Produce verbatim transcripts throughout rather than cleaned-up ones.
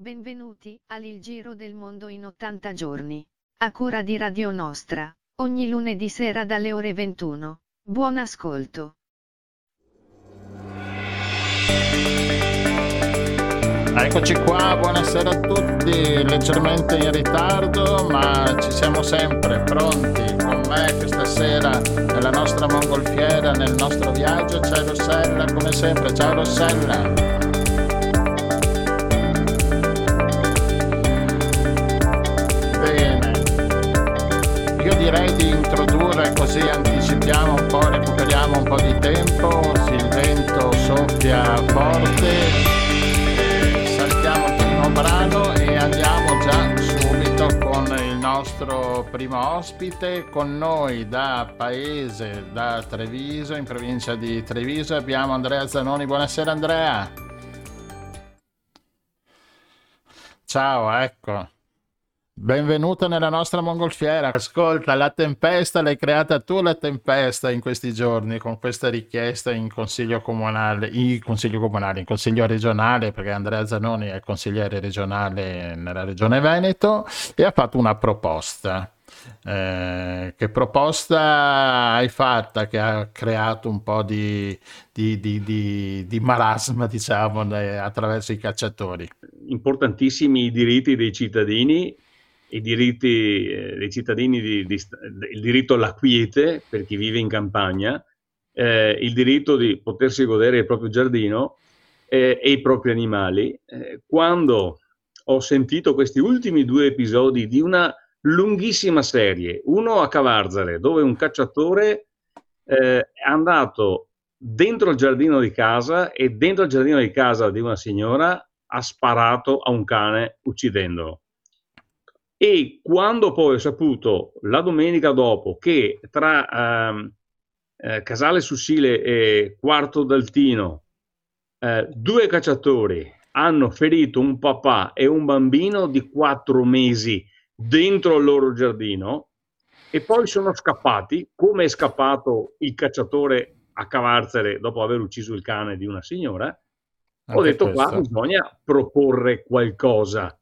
Benvenuti all'Il Giro del Mondo in ottanta giorni, a cura di Radio Nostra, ogni lunedì sera dalle ore ventuno. Buon ascolto. Eccoci qua, buonasera a tutti, leggermente in ritardo, ma ci siamo sempre pronti. Con me questa sera nella nostra mongolfiera, nel nostro viaggio, c'è Rossella, come sempre. Ciao Rossella. Direi di introdurre, così anticipiamo un po', recuperiamo un po' di tempo. Il vento soffia forte, saltiamo il primo brano e andiamo già subito con il nostro primo ospite. Con noi da Paese, da Treviso, in provincia di Treviso, abbiamo Andrea Zanoni. Buonasera Andrea. Ciao, ecco. Benvenuta nella nostra mongolfiera. Ascolta, la tempesta l'hai creata tu, la tempesta in questi giorni, con questa richiesta in consiglio comunale, in consiglio comunale, in consiglio regionale, perché Andrea Zanoni è consigliere regionale nella regione Veneto e ha fatto una proposta. Eh, che proposta hai fatta che ha creato un po' di, di, di, di, di marasma, diciamo, attraverso i cacciatori? Importantissimi diritti dei cittadini. I diritti eh, dei cittadini, di, di, il diritto alla quiete per chi vive in campagna, eh, il diritto di potersi godere il proprio giardino eh, e i propri animali. Eh, quando ho sentito questi ultimi due episodi di una lunghissima serie, uno a Cavarzere, dove un cacciatore eh, è andato dentro il giardino di casa e dentro il giardino di casa di una signora ha sparato a un cane uccidendolo. E quando poi ho saputo la domenica dopo che tra ehm, eh, Casale sul Sile e Quarto d'Altino eh, due cacciatori hanno ferito un papà e un bambino di quattro mesi dentro il loro giardino e poi sono scappati, come è scappato il cacciatore a Cavarzere dopo aver ucciso il cane di una signora, anche ho detto questo. Qua bisogna proporre qualcosa.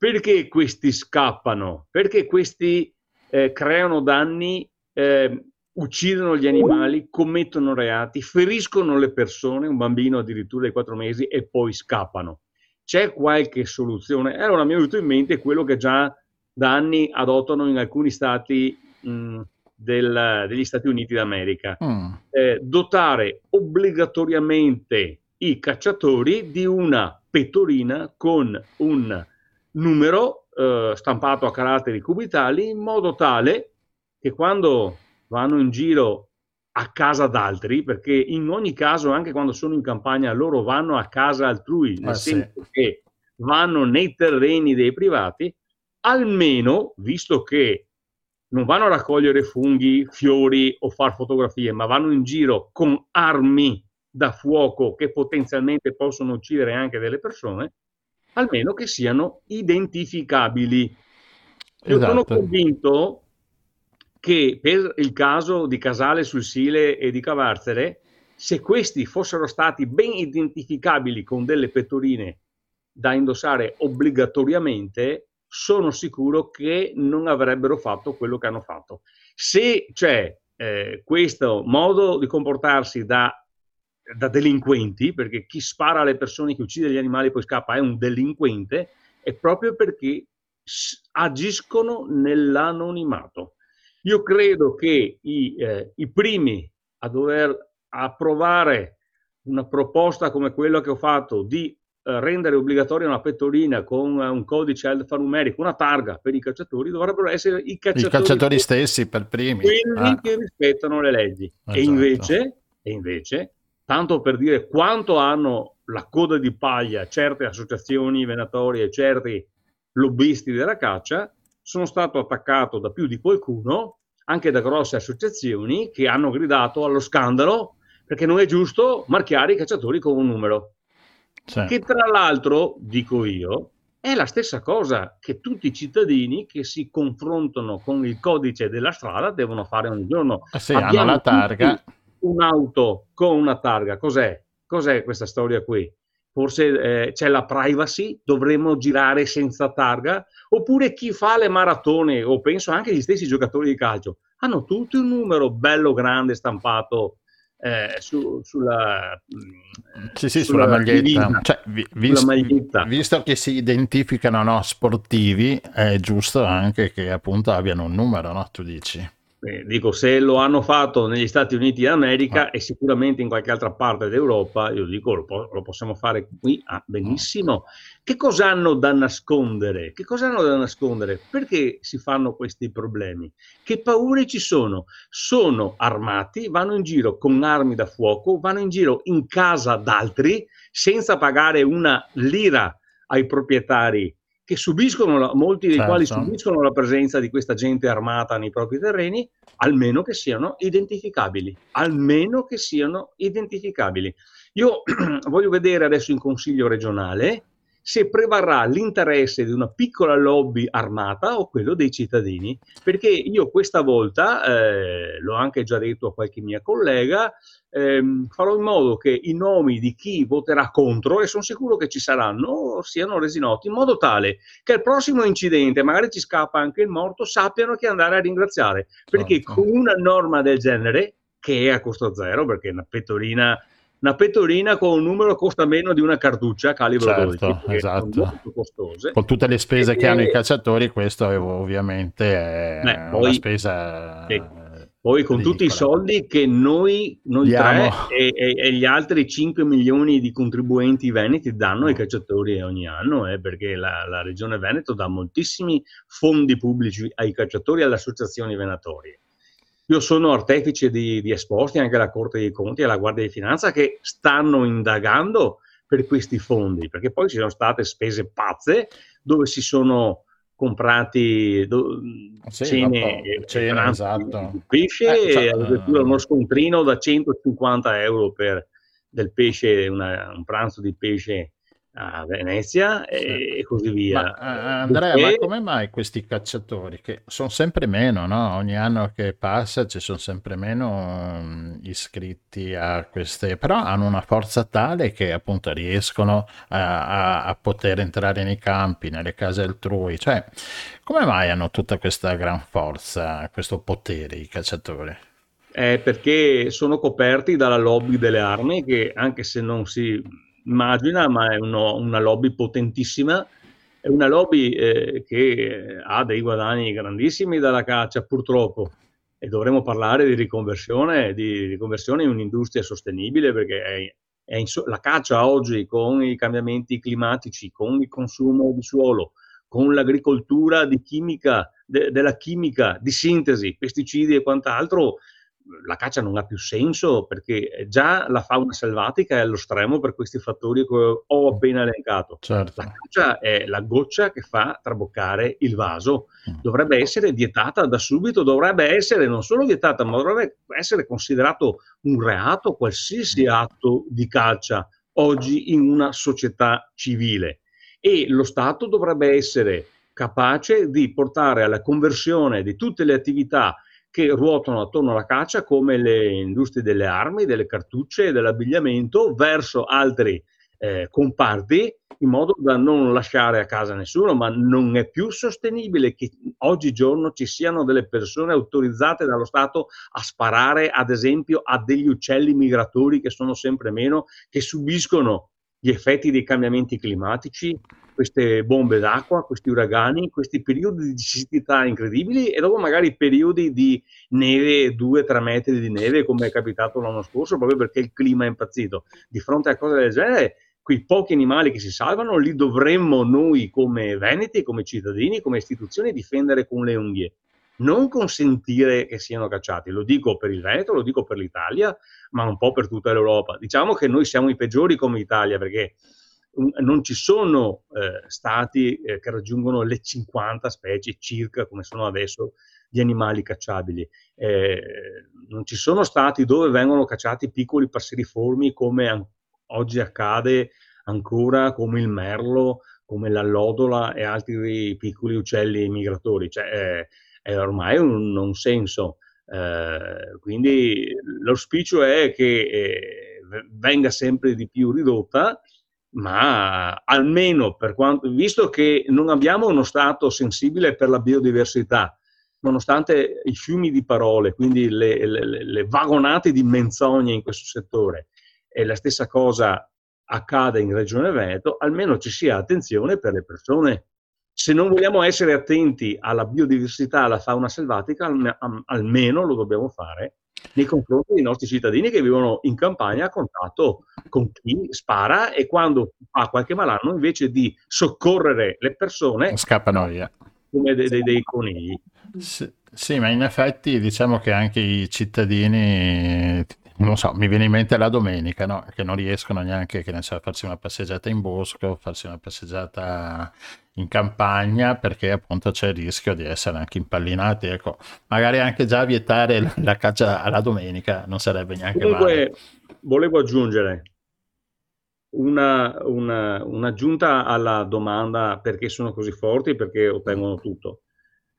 Perché questi scappano? Perché questi eh, creano danni, eh, uccidono gli animali, commettono reati, feriscono le persone, un bambino addirittura di quattro mesi, e poi scappano. C'è qualche soluzione? Allora mi è venuto in mente quello che già da anni adottano in alcuni stati mh, del, degli Stati Uniti d'America. Mm. Eh, dotare obbligatoriamente i cacciatori di una pettorina con un numero eh, stampato a caratteri cubitali, in modo tale che quando vanno in giro a casa d'altri, perché in ogni caso anche quando sono in campagna loro vanno a casa altrui, nel ah, senso sì. che vanno nei terreni dei privati, almeno, visto che non vanno a raccogliere funghi, fiori o far fotografie, ma vanno in giro con armi da fuoco che potenzialmente possono uccidere anche delle persone, almeno che siano identificabili. Io esatto. sono convinto che per il caso di Casale sul Sile e di Cavarzere, se questi fossero stati ben identificabili con delle pettorine da indossare obbligatoriamente, sono sicuro che non avrebbero fatto quello che hanno fatto. Se c'è eh, questo modo di comportarsi da da delinquenti, perché chi spara alle persone, che uccide gli animali e poi scappa è un delinquente, è proprio perché agiscono nell'anonimato. Io credo che i, eh, i primi a dover approvare una proposta come quella che ho fatto di eh, rendere obbligatoria una pettorina con uh, un codice alfanumerico, una targa per i cacciatori, dovrebbero essere i cacciatori, I cacciatori stessi per primi, quelli ah. che rispettano le leggi. Esatto. E invece, e invece tanto per dire quanto hanno la coda di paglia certe associazioni venatorie, certi lobbisti della caccia, sono stato attaccato da più di qualcuno, anche da grosse associazioni, che hanno gridato allo scandalo perché non è giusto marchiare i cacciatori con un numero. Sì. Che tra l'altro, dico io, è la stessa cosa che tutti i cittadini che si confrontano con il codice della strada devono fare ogni giorno. Sì, hanno la targa. Un'auto con una targa, cos'è? Cos'è questa storia qui? forse eh, c'è la privacy, dovremmo girare senza targa, oppure chi fa le maratone, o penso anche gli stessi giocatori di calcio, hanno tutti un numero bello grande stampato eh, su, sulla, sì, sì, sulla, sulla maglietta, divina, cioè, vi, vi, sulla maglietta. Visto che si identificano, no, sportivi, è giusto anche che appunto abbiano un numero, no? Tu dici. Dico, se lo hanno fatto negli Stati Uniti d'America ah. e sicuramente in qualche altra parte d'Europa, io dico lo, po- lo possiamo fare qui ah, benissimo. Che cosa hanno da nascondere? Che cosa hanno da nascondere? Perché si fanno questi problemi? Che paure ci sono? Sono armati, vanno in giro con armi da fuoco, vanno in giro in casa d'altri senza pagare una lira ai proprietari, che subiscono, la, molti dei certo. quali subiscono la presenza di questa gente armata nei propri terreni, almeno che siano identificabili, almeno che siano identificabili. Io voglio vedere adesso in Consiglio regionale se prevarrà l'interesse di una piccola lobby armata o quello dei cittadini, perché io questa volta, eh, l'ho anche già detto a qualche mia collega, Ehm, farò in modo che i nomi di chi voterà contro, e sono sicuro che ci saranno, siano resi noti in modo tale che al prossimo incidente, magari ci scappa anche il morto, sappiano chi andare a ringraziare, perché certo. con una norma del genere, che è a costo zero, perché una pettorina, una pettorina con un numero costa meno di una cartuccia calibro certo, dodici, esatto. sono molto costose, con tutte le spese e che è... hanno i calciatori, questo ovviamente è Beh, una poi... spesa sì. Poi con ridicola. Tutti i soldi che noi, noi tre e, e, e gli altri cinque milioni di contribuenti veneti danno ai calciatori ogni anno, eh, perché la, la Regione Veneto dà moltissimi fondi pubblici ai calciatori e alle associazioni venatorie. Io sono artefice di, di esposti anche alla Corte dei Conti e alla Guardia di Finanza, che stanno indagando per questi fondi, perché poi ci sono state spese pazze dove si sono... comprati do, sì, cene, cena, esatto. di pesce eh, cioè, e addirittura uno scontrino da centocinquanta euro per del pesce, una, un pranzo di pesce a Venezia sì. e così via. Ma, Andrea, Perché... ma come mai questi cacciatori, che sono sempre meno, no? Ogni anno che passa ci sono sempre meno iscritti a queste, però hanno una forza tale che appunto riescono a, a, a poter entrare nei campi, nelle case altrui, cioè come mai hanno tutta questa gran forza, questo potere i cacciatori? È perché sono coperti dalla lobby delle armi, che anche se non si immagina, ma è uno, una lobby potentissima, è una lobby eh, che ha dei guadagni grandissimi dalla caccia, purtroppo, e dovremmo parlare di riconversione, di riconversione in un'industria sostenibile, perché è, è in, la caccia oggi, con i cambiamenti climatici, con il consumo di suolo, con l'agricoltura di chimica, de, della chimica, di sintesi, pesticidi e quant'altro, la caccia non ha più senso, perché già la fauna selvatica è allo stremo per questi fattori che ho appena elencato. Certo. La caccia è la goccia che fa traboccare il vaso. Dovrebbe essere vietata da subito, dovrebbe essere non solo vietata, ma dovrebbe essere considerato un reato qualsiasi atto di caccia oggi in una società civile. E lo Stato dovrebbe essere capace di portare alla conversione di tutte le attività che ruotano attorno alla caccia, come le industrie delle armi, delle cartucce e dell'abbigliamento, verso altri eh, comparti, in modo da non lasciare a casa nessuno. Ma non è più sostenibile che oggigiorno ci siano delle persone autorizzate dallo Stato a sparare, ad esempio, a degli uccelli migratori che sono sempre meno, che subiscono gli effetti dei cambiamenti climatici, queste bombe d'acqua, questi uragani, questi periodi di siccità incredibili, e dopo magari periodi di neve, due o tre metri di neve, come è capitato l'anno scorso, proprio perché il clima è impazzito. Di fronte a cose del genere, quei pochi animali che si salvano, li dovremmo noi come veneti, come cittadini, come istituzioni difendere con le unghie. Non consentire che siano cacciati. Lo dico per il Veneto, lo dico per l'Italia, ma un po' per tutta l'Europa. Diciamo che noi siamo i peggiori come Italia, perché non ci sono eh, stati eh, che raggiungono le cinquanta specie circa, come sono adesso, di animali cacciabili. Eh, non ci sono stati dove vengono cacciati piccoli passeriformi, come an- oggi accade ancora, come il merlo, come l'allodola e altri piccoli uccelli migratori. Cioè, eh, è ormai un non senso, eh, quindi l'auspicio è che eh, venga sempre di più ridotta, ma almeno per quanto, visto che non abbiamo uno stato sensibile per la biodiversità, nonostante i fiumi di parole, quindi le, le, le vagonate di menzogne in questo settore, e la stessa cosa accade in Regione Veneto, almeno ci sia attenzione per le persone. Se non vogliamo essere attenti alla biodiversità, alla fauna selvatica, almeno lo dobbiamo fare nei confronti dei nostri cittadini che vivono in campagna a contatto con chi spara, e quando fa qualche malanno, invece di soccorrere le persone, scappano via come dei, dei, dei conigli. Sì, sì, ma in effetti diciamo che anche i cittadini, non so, mi viene in mente la domenica, no? Che non riescono neanche, che ne so, a farsi una passeggiata in bosco, farsi una passeggiata in campagna, perché appunto c'è il rischio di essere anche impallinati. Ecco, magari anche già vietare la, la caccia alla domenica non sarebbe neanche male. Volevo aggiungere una, una, un'aggiunta alla domanda: perché sono così forti, perché ottengono tutto.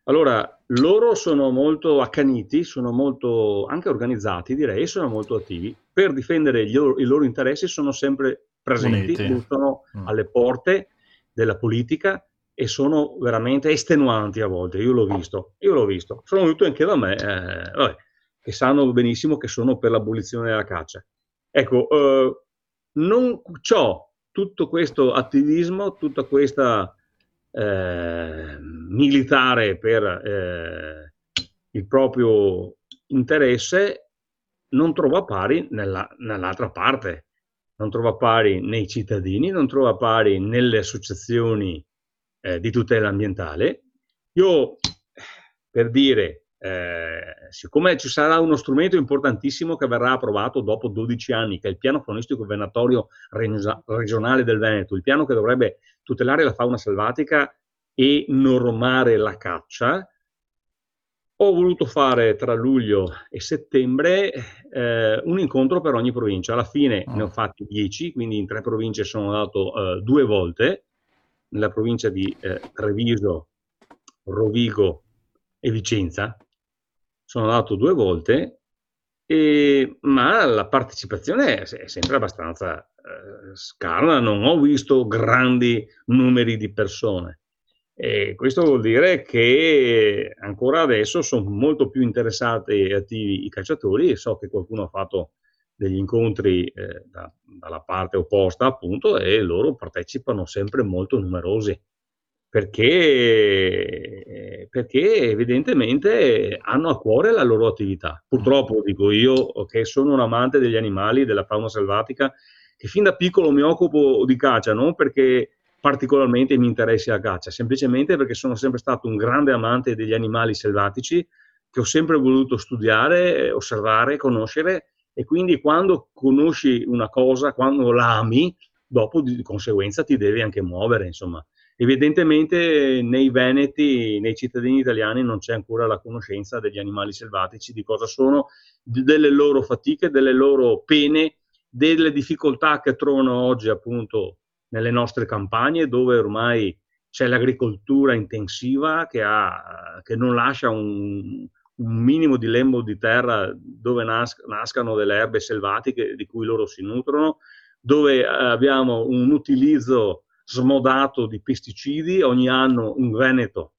Allora, loro sono molto accaniti, sono molto anche organizzati, direi, sono molto attivi per difendere gli loro, i loro interessi, sono sempre presenti, buttano mm. alle porte della politica, e sono veramente estenuanti a volte. Io l'ho visto, io l'ho visto, sono venuti anche da me, eh, vabbè, che sanno benissimo che sono per l'abolizione della caccia. Ecco, eh, non ciò, tutto questo attivismo, tutta questa eh, militare per eh, il proprio interesse, non trova pari nella, nell'altra parte. Non trova pari nei cittadini, non trova pari nelle associazioni eh, di tutela ambientale. Io, per dire, eh, siccome ci sarà uno strumento importantissimo che verrà approvato dopo dodici anni, che è il piano faunistico venatorio regionale del Veneto, il piano che dovrebbe tutelare la fauna selvatica e normare la caccia, ho voluto fare tra luglio e settembre eh, un incontro per ogni provincia. Alla fine ne ho fatti dieci, quindi in tre province sono andato eh, due volte, nella provincia di eh, Treviso, Rovigo e Vicenza. Sono andato due volte, e, ma la partecipazione è, è sempre abbastanza eh, scarna, non ho visto grandi numeri di persone. E questo vuol dire che ancora adesso sono molto più interessati e attivi i cacciatori, e so che qualcuno ha fatto degli incontri eh, da, dalla parte opposta, appunto, e loro partecipano sempre molto numerosi, perché, perché evidentemente hanno a cuore la loro attività. Purtroppo, dico io, che sono un amante degli animali, della fauna selvatica, che fin da piccolo mi occupo di caccia, non perché particolarmente mi interessi la caccia, semplicemente perché sono sempre stato un grande amante degli animali selvatici, che ho sempre voluto studiare, osservare, conoscere, e quindi quando conosci una cosa, quando la ami, dopo di conseguenza ti devi anche muovere, insomma. Evidentemente nei veneti, nei cittadini italiani, non c'è ancora la conoscenza degli animali selvatici, di cosa sono, delle loro fatiche, delle loro pene, delle difficoltà che trovano oggi, appunto, nelle nostre campagne, dove ormai c'è l'agricoltura intensiva che, ha, che non lascia un, un minimo di lembo di terra dove nas- nascano delle erbe selvatiche di cui loro si nutrono, dove abbiamo un utilizzo smodato di pesticidi. Ogni anno in Veneto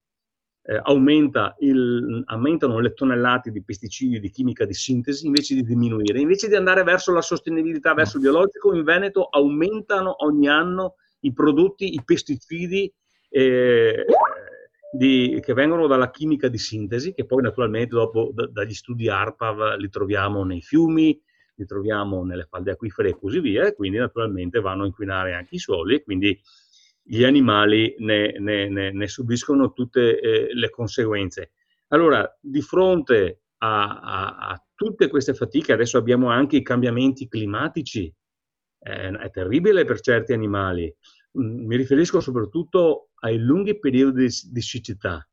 eh, aumenta il, aumentano le tonnellate di pesticidi, di chimica di sintesi, invece di diminuire, invece di andare verso la sostenibilità, verso il biologico. In Veneto aumentano ogni anno i prodotti, i pesticidi eh, di, che vengono dalla chimica di sintesi, che poi naturalmente dopo d- dagli studi ARPAV li troviamo nei fiumi, li troviamo nelle falde acquifere e così via, e quindi naturalmente vanno a inquinare anche i suoli, e quindi gli animali ne, ne, ne, ne subiscono tutte eh, le conseguenze. Allora, di fronte a, a, a tutte queste fatiche, adesso abbiamo anche i cambiamenti climatici, eh, è terribile per certi animali. Mm, mi riferisco soprattutto ai lunghi periodi di, di siccità.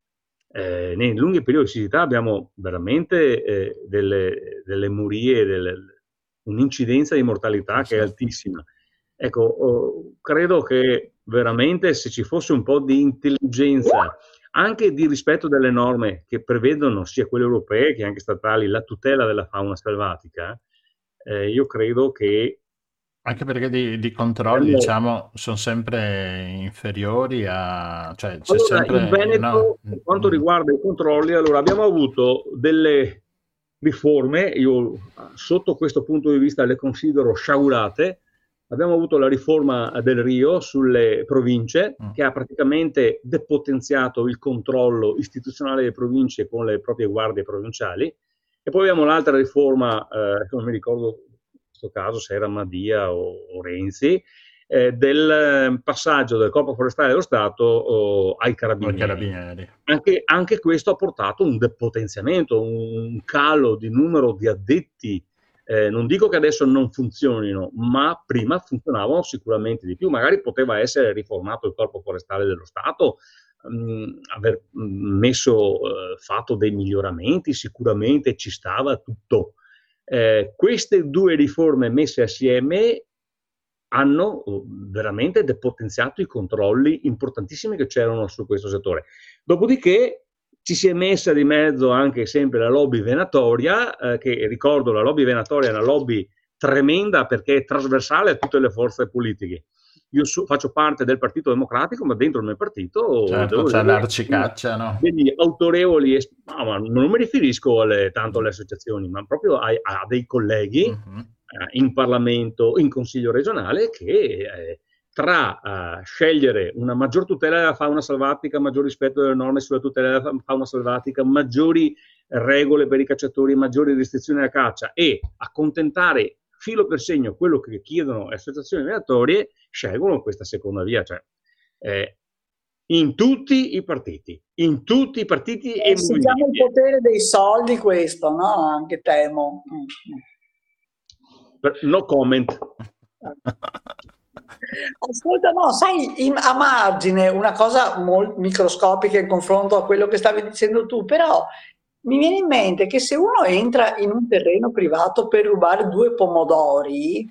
Eh, nei lunghi periodi di siccità abbiamo veramente eh, delle, delle morie, delle, un'incidenza di mortalità che è altissima. Ecco, oh, credo che veramente, se ci fosse un po' di intelligenza, anche di rispetto delle norme che prevedono, sia quelle europee che anche statali, la tutela della fauna selvatica, eh, io credo che Anche perché di, di controlli, Allora, diciamo, sono sempre inferiori a... cioè c'è allora, sempre... in Veneto, no. Per quanto riguarda i controlli, allora abbiamo avuto delle riforme, io sotto questo punto di vista le considero sciagurate. Abbiamo avuto la riforma del Rio sulle province, mm. che ha praticamente depotenziato il controllo istituzionale delle province con le proprie guardie provinciali, e poi abbiamo l'altra riforma, eh, che non mi ricordo caso se era Madia o, o Renzi, eh, del passaggio del Corpo Forestale dello Stato oh, ai carabinieri. carabinieri. Anche, anche questo ha portato un depotenziamento, un calo di numero di addetti. Eh, non dico che adesso non funzionino, ma prima funzionavano sicuramente di più. Magari poteva essere riformato il Corpo Forestale dello Stato, mh, aver messo, eh, fatto dei miglioramenti, sicuramente ci stava tutto. Eh, queste due riforme messe assieme hanno veramente depotenziato i controlli importantissimi che c'erano su questo settore. Dopodiché ci si è messa di mezzo anche sempre la lobby venatoria, eh, che ricordo, la lobby venatoria è una lobby tremenda perché è trasversale a tutte le forze politiche. Io so, faccio parte del Partito Democratico, ma dentro il mio partito certo, c'è l'arcicaccia, no? Quindi autorevoli, es- no, ma non mi riferisco alle, tanto alle associazioni, ma proprio a, a dei colleghi uh-huh. eh, in Parlamento, in Consiglio regionale, che eh, tra eh, scegliere una maggior tutela della fauna selvatica, maggior rispetto delle norme sulla tutela della fauna selvatica, maggiori regole per i cacciatori, maggiori restrizioni alla caccia, e accontentare filo per segno quello che chiedono le associazioni venatorie, scelgono questa seconda via, cioè eh, in tutti i partiti, in tutti i partiti eh, e si chiama il potere dei soldi questo, no? Anche temo. No comment. Ascolta, no, sai, in, a margine, una cosa molto microscopica in confronto a quello che stavi dicendo tu, però... mi viene in mente che se uno entra in un terreno privato per rubare due pomodori,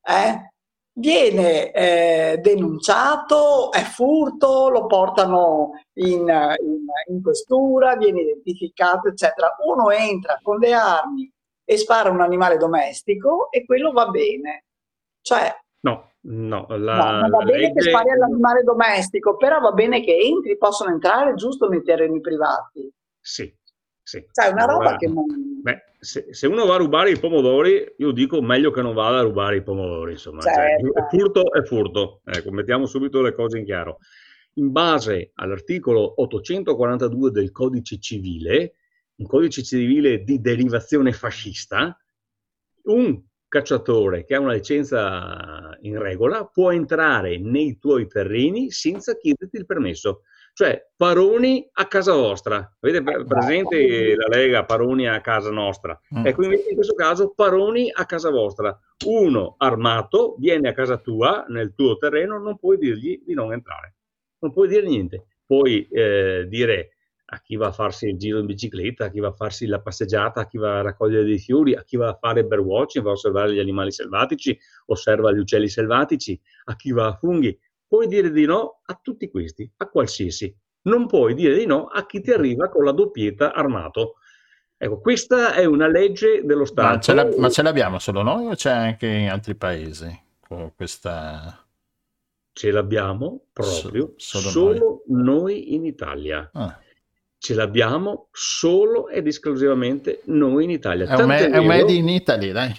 eh, viene eh, denunciato, è furto, lo portano in, in, in questura, viene identificato, eccetera. Uno entra con le armi e spara un animale domestico e quello va bene. Cioè, no, no, la, no, non va bene legge... che spari all'animale domestico, però va bene che entri, possono entrare giusto nei terreni privati. Sì. Sì. Cioè, una roba allora, che non... beh, se, se uno va a rubare i pomodori, io dico meglio che non vada a rubare i pomodori, insomma, certo. Cioè, furto è furto, ecco, mettiamo subito le cose in chiaro. In base all'articolo ottocentoquarantadue del Codice Civile, un codice civile di derivazione fascista, un cacciatore che ha una licenza in regola può entrare nei tuoi terreni senza chiederti il permesso. Cioè, Paroni a casa vostra. Avete presente la Lega Paroni a casa nostra? Mm. Ecco, invece in questo caso Paroni a casa vostra. Uno armato viene a casa tua, nel tuo terreno, non puoi dirgli di non entrare. Non puoi dire niente. Puoi eh, dire a chi va a farsi il giro in bicicletta, a chi va a farsi la passeggiata, a chi va a raccogliere dei fiori, a chi va a fare birdwatching, va a osservare gli animali selvatici, osserva gli uccelli selvatici, a chi va a funghi. Puoi dire di no a tutti questi, a qualsiasi. Non puoi dire di no a chi ti arriva con la doppietta armato. Ecco, questa è una legge dello Stato. Ma ce, la, ma ce l'abbiamo solo noi o c'è anche in altri paesi? Questa... Ce l'abbiamo proprio so, solo, solo noi. noi in Italia. Ah. Ce l'abbiamo solo ed esclusivamente noi in Italia. È un, me, è un made in Italy, dai.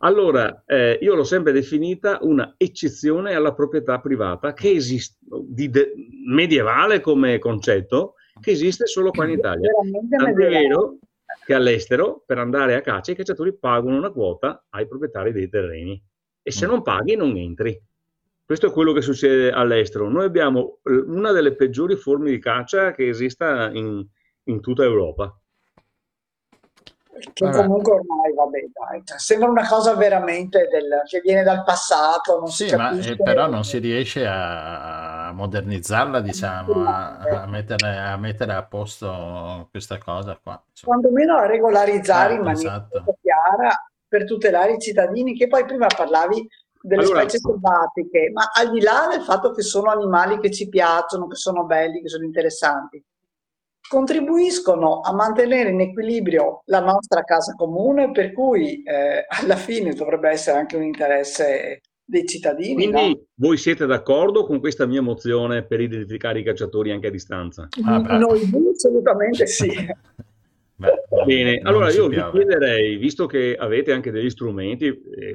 Allora, eh, io l'ho sempre definita una eccezione alla proprietà privata che esiste, di de- medievale come concetto, che esiste solo qua in Italia. È vero che all'estero, per andare a caccia, i cacciatori pagano una quota ai proprietari dei terreni e se non paghi non entri. Questo è quello che succede all'estero. Noi abbiamo una delle peggiori forme di caccia che esista in, in tutta Europa. Che allora. Comunque ormai vabbè, dai, cioè, sembra una cosa veramente del, che viene dal passato, non sì, si ma, eh, però non si riesce a modernizzarla, diciamo, a, a, mettere, a mettere a posto questa cosa qua. Quantomeno a regolarizzare certo, in maniera esatto. chiara per tutelare i cittadini, che poi prima parlavi delle allora, specie selvatiche, ma al di là del fatto che sono animali che ci piacciono, che sono belli, che sono interessanti. contribuiscono a mantenere in equilibrio la nostra casa comune, per cui eh, alla fine dovrebbe essere anche un interesse dei cittadini. Quindi no? Voi siete d'accordo con questa mia mozione per identificare i cacciatori anche a distanza? Ah, Noi assolutamente sì. Beh, bene, allora io vi chiederei, visto che avete anche degli strumenti e eh,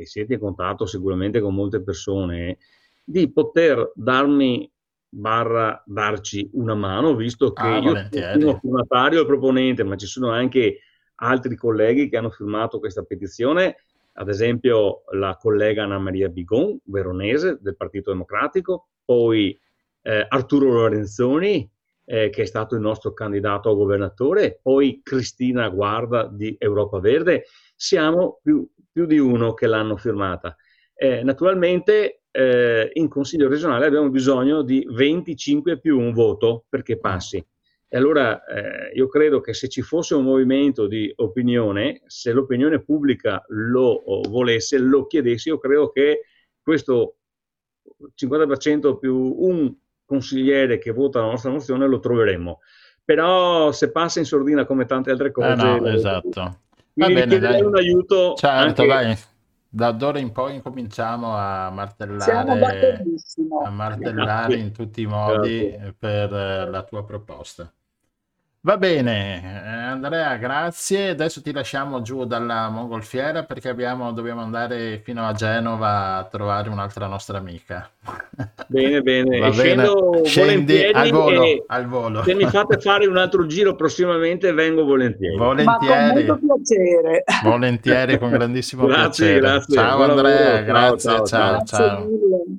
eh, siete in contatto sicuramente con molte persone, di poter darmi barra darci una mano, visto che ah, io sono firmatario e proponente, ma ci sono anche altri colleghi che hanno firmato questa petizione, ad esempio la collega Anna Maria Bigon, veronese, del Partito Democratico, poi eh, Arturo Lorenzoni, eh, che è stato il nostro candidato a governatore, poi Cristina Guarda di Europa Verde. Siamo più, più di uno che l'hanno firmata. Eh, naturalmente eh, in Consiglio regionale abbiamo bisogno di venticinque più un voto perché passi. E allora eh, io credo che se ci fosse un movimento di opinione, se l'opinione pubblica lo volesse, lo chiedesse, io credo che questo cinquanta per cento più un consigliere che vota la nostra mozione lo troveremmo. Però se passa in sordina come tante altre cose... Eh no, esatto. Quindi chiederei un aiuto... Certo, anche... dai. Da d'ora in poi cominciamo a martellare, a martellare in tutti i modi Grazie. per la tua proposta. Va bene, Andrea, grazie. Adesso ti lasciamo giù dalla mongolfiera perché abbiamo, dobbiamo andare fino a Genova a trovare un'altra nostra amica. Bene, bene. E scendo Scendi al volo, e al volo. Se mi fate fare un altro giro prossimamente vengo volentieri. Volentieri. Ma con molto piacere. Volentieri, con grandissimo grazie, piacere. Grazie, ciao buon Andrea, lavoro, grazie, ciao, ciao. ciao, ciao. Grazie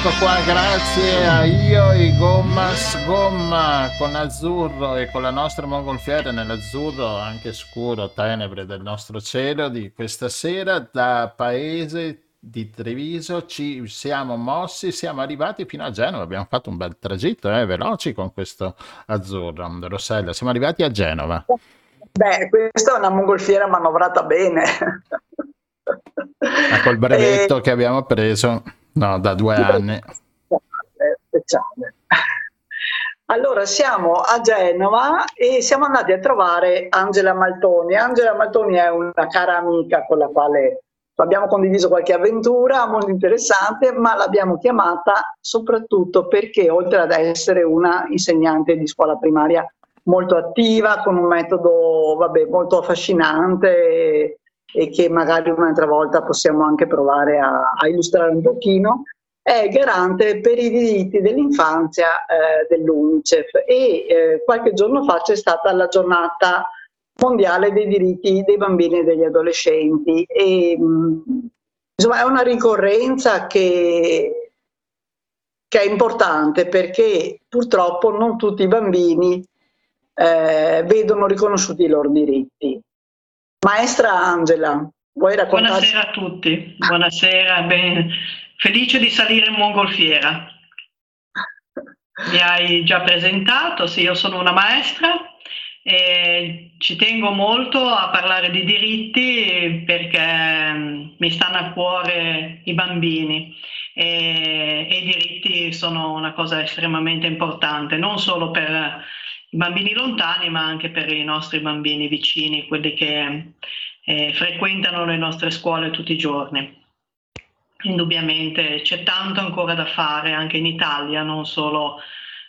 Ecco qua, grazie a io e Gommas Gomma con azzurro e con la nostra mongolfiera nell'azzurro anche scuro, tenebre del nostro cielo di questa sera. Da Paese di Treviso ci siamo mossi, siamo arrivati fino a Genova, abbiamo fatto un bel tragitto, eh, veloci con questo azzurro. Rossella, siamo arrivati a Genova. Beh, questa è una mongolfiera manovrata bene. Ma col brevetto e... che abbiamo preso no, da due anni. Speciale. Allora siamo a Genova e siamo andati a trovare Angela Maltoni. Angela Maltoni è una cara amica con la quale abbiamo condiviso qualche avventura molto interessante, ma l'abbiamo chiamata soprattutto perché, oltre ad essere una insegnante di scuola primaria molto attiva, con un metodo vabbè, molto affascinante e che magari un'altra volta possiamo anche provare a, a illustrare un pochino, è garante per i diritti dell'infanzia eh, dell'UNICEF e eh, qualche giorno fa c'è stata la giornata mondiale dei diritti dei bambini e degli adolescenti e mh, insomma è una ricorrenza che, che è importante perché purtroppo non tutti i bambini eh, vedono riconosciuti i loro diritti. Maestra Angela, vuoi raccontarci? Buonasera a tutti, buonasera, ben... felice di salire in mongolfiera. Mi hai già presentato, sì, io sono una maestra e ci tengo molto a parlare di diritti perché mi stanno a cuore i bambini e, e i diritti sono una cosa estremamente importante, non solo per i bambini lontani ma anche per i nostri bambini vicini, quelli che eh, frequentano le nostre scuole tutti i giorni. Indubbiamente c'è tanto ancora da fare anche in Italia, non solo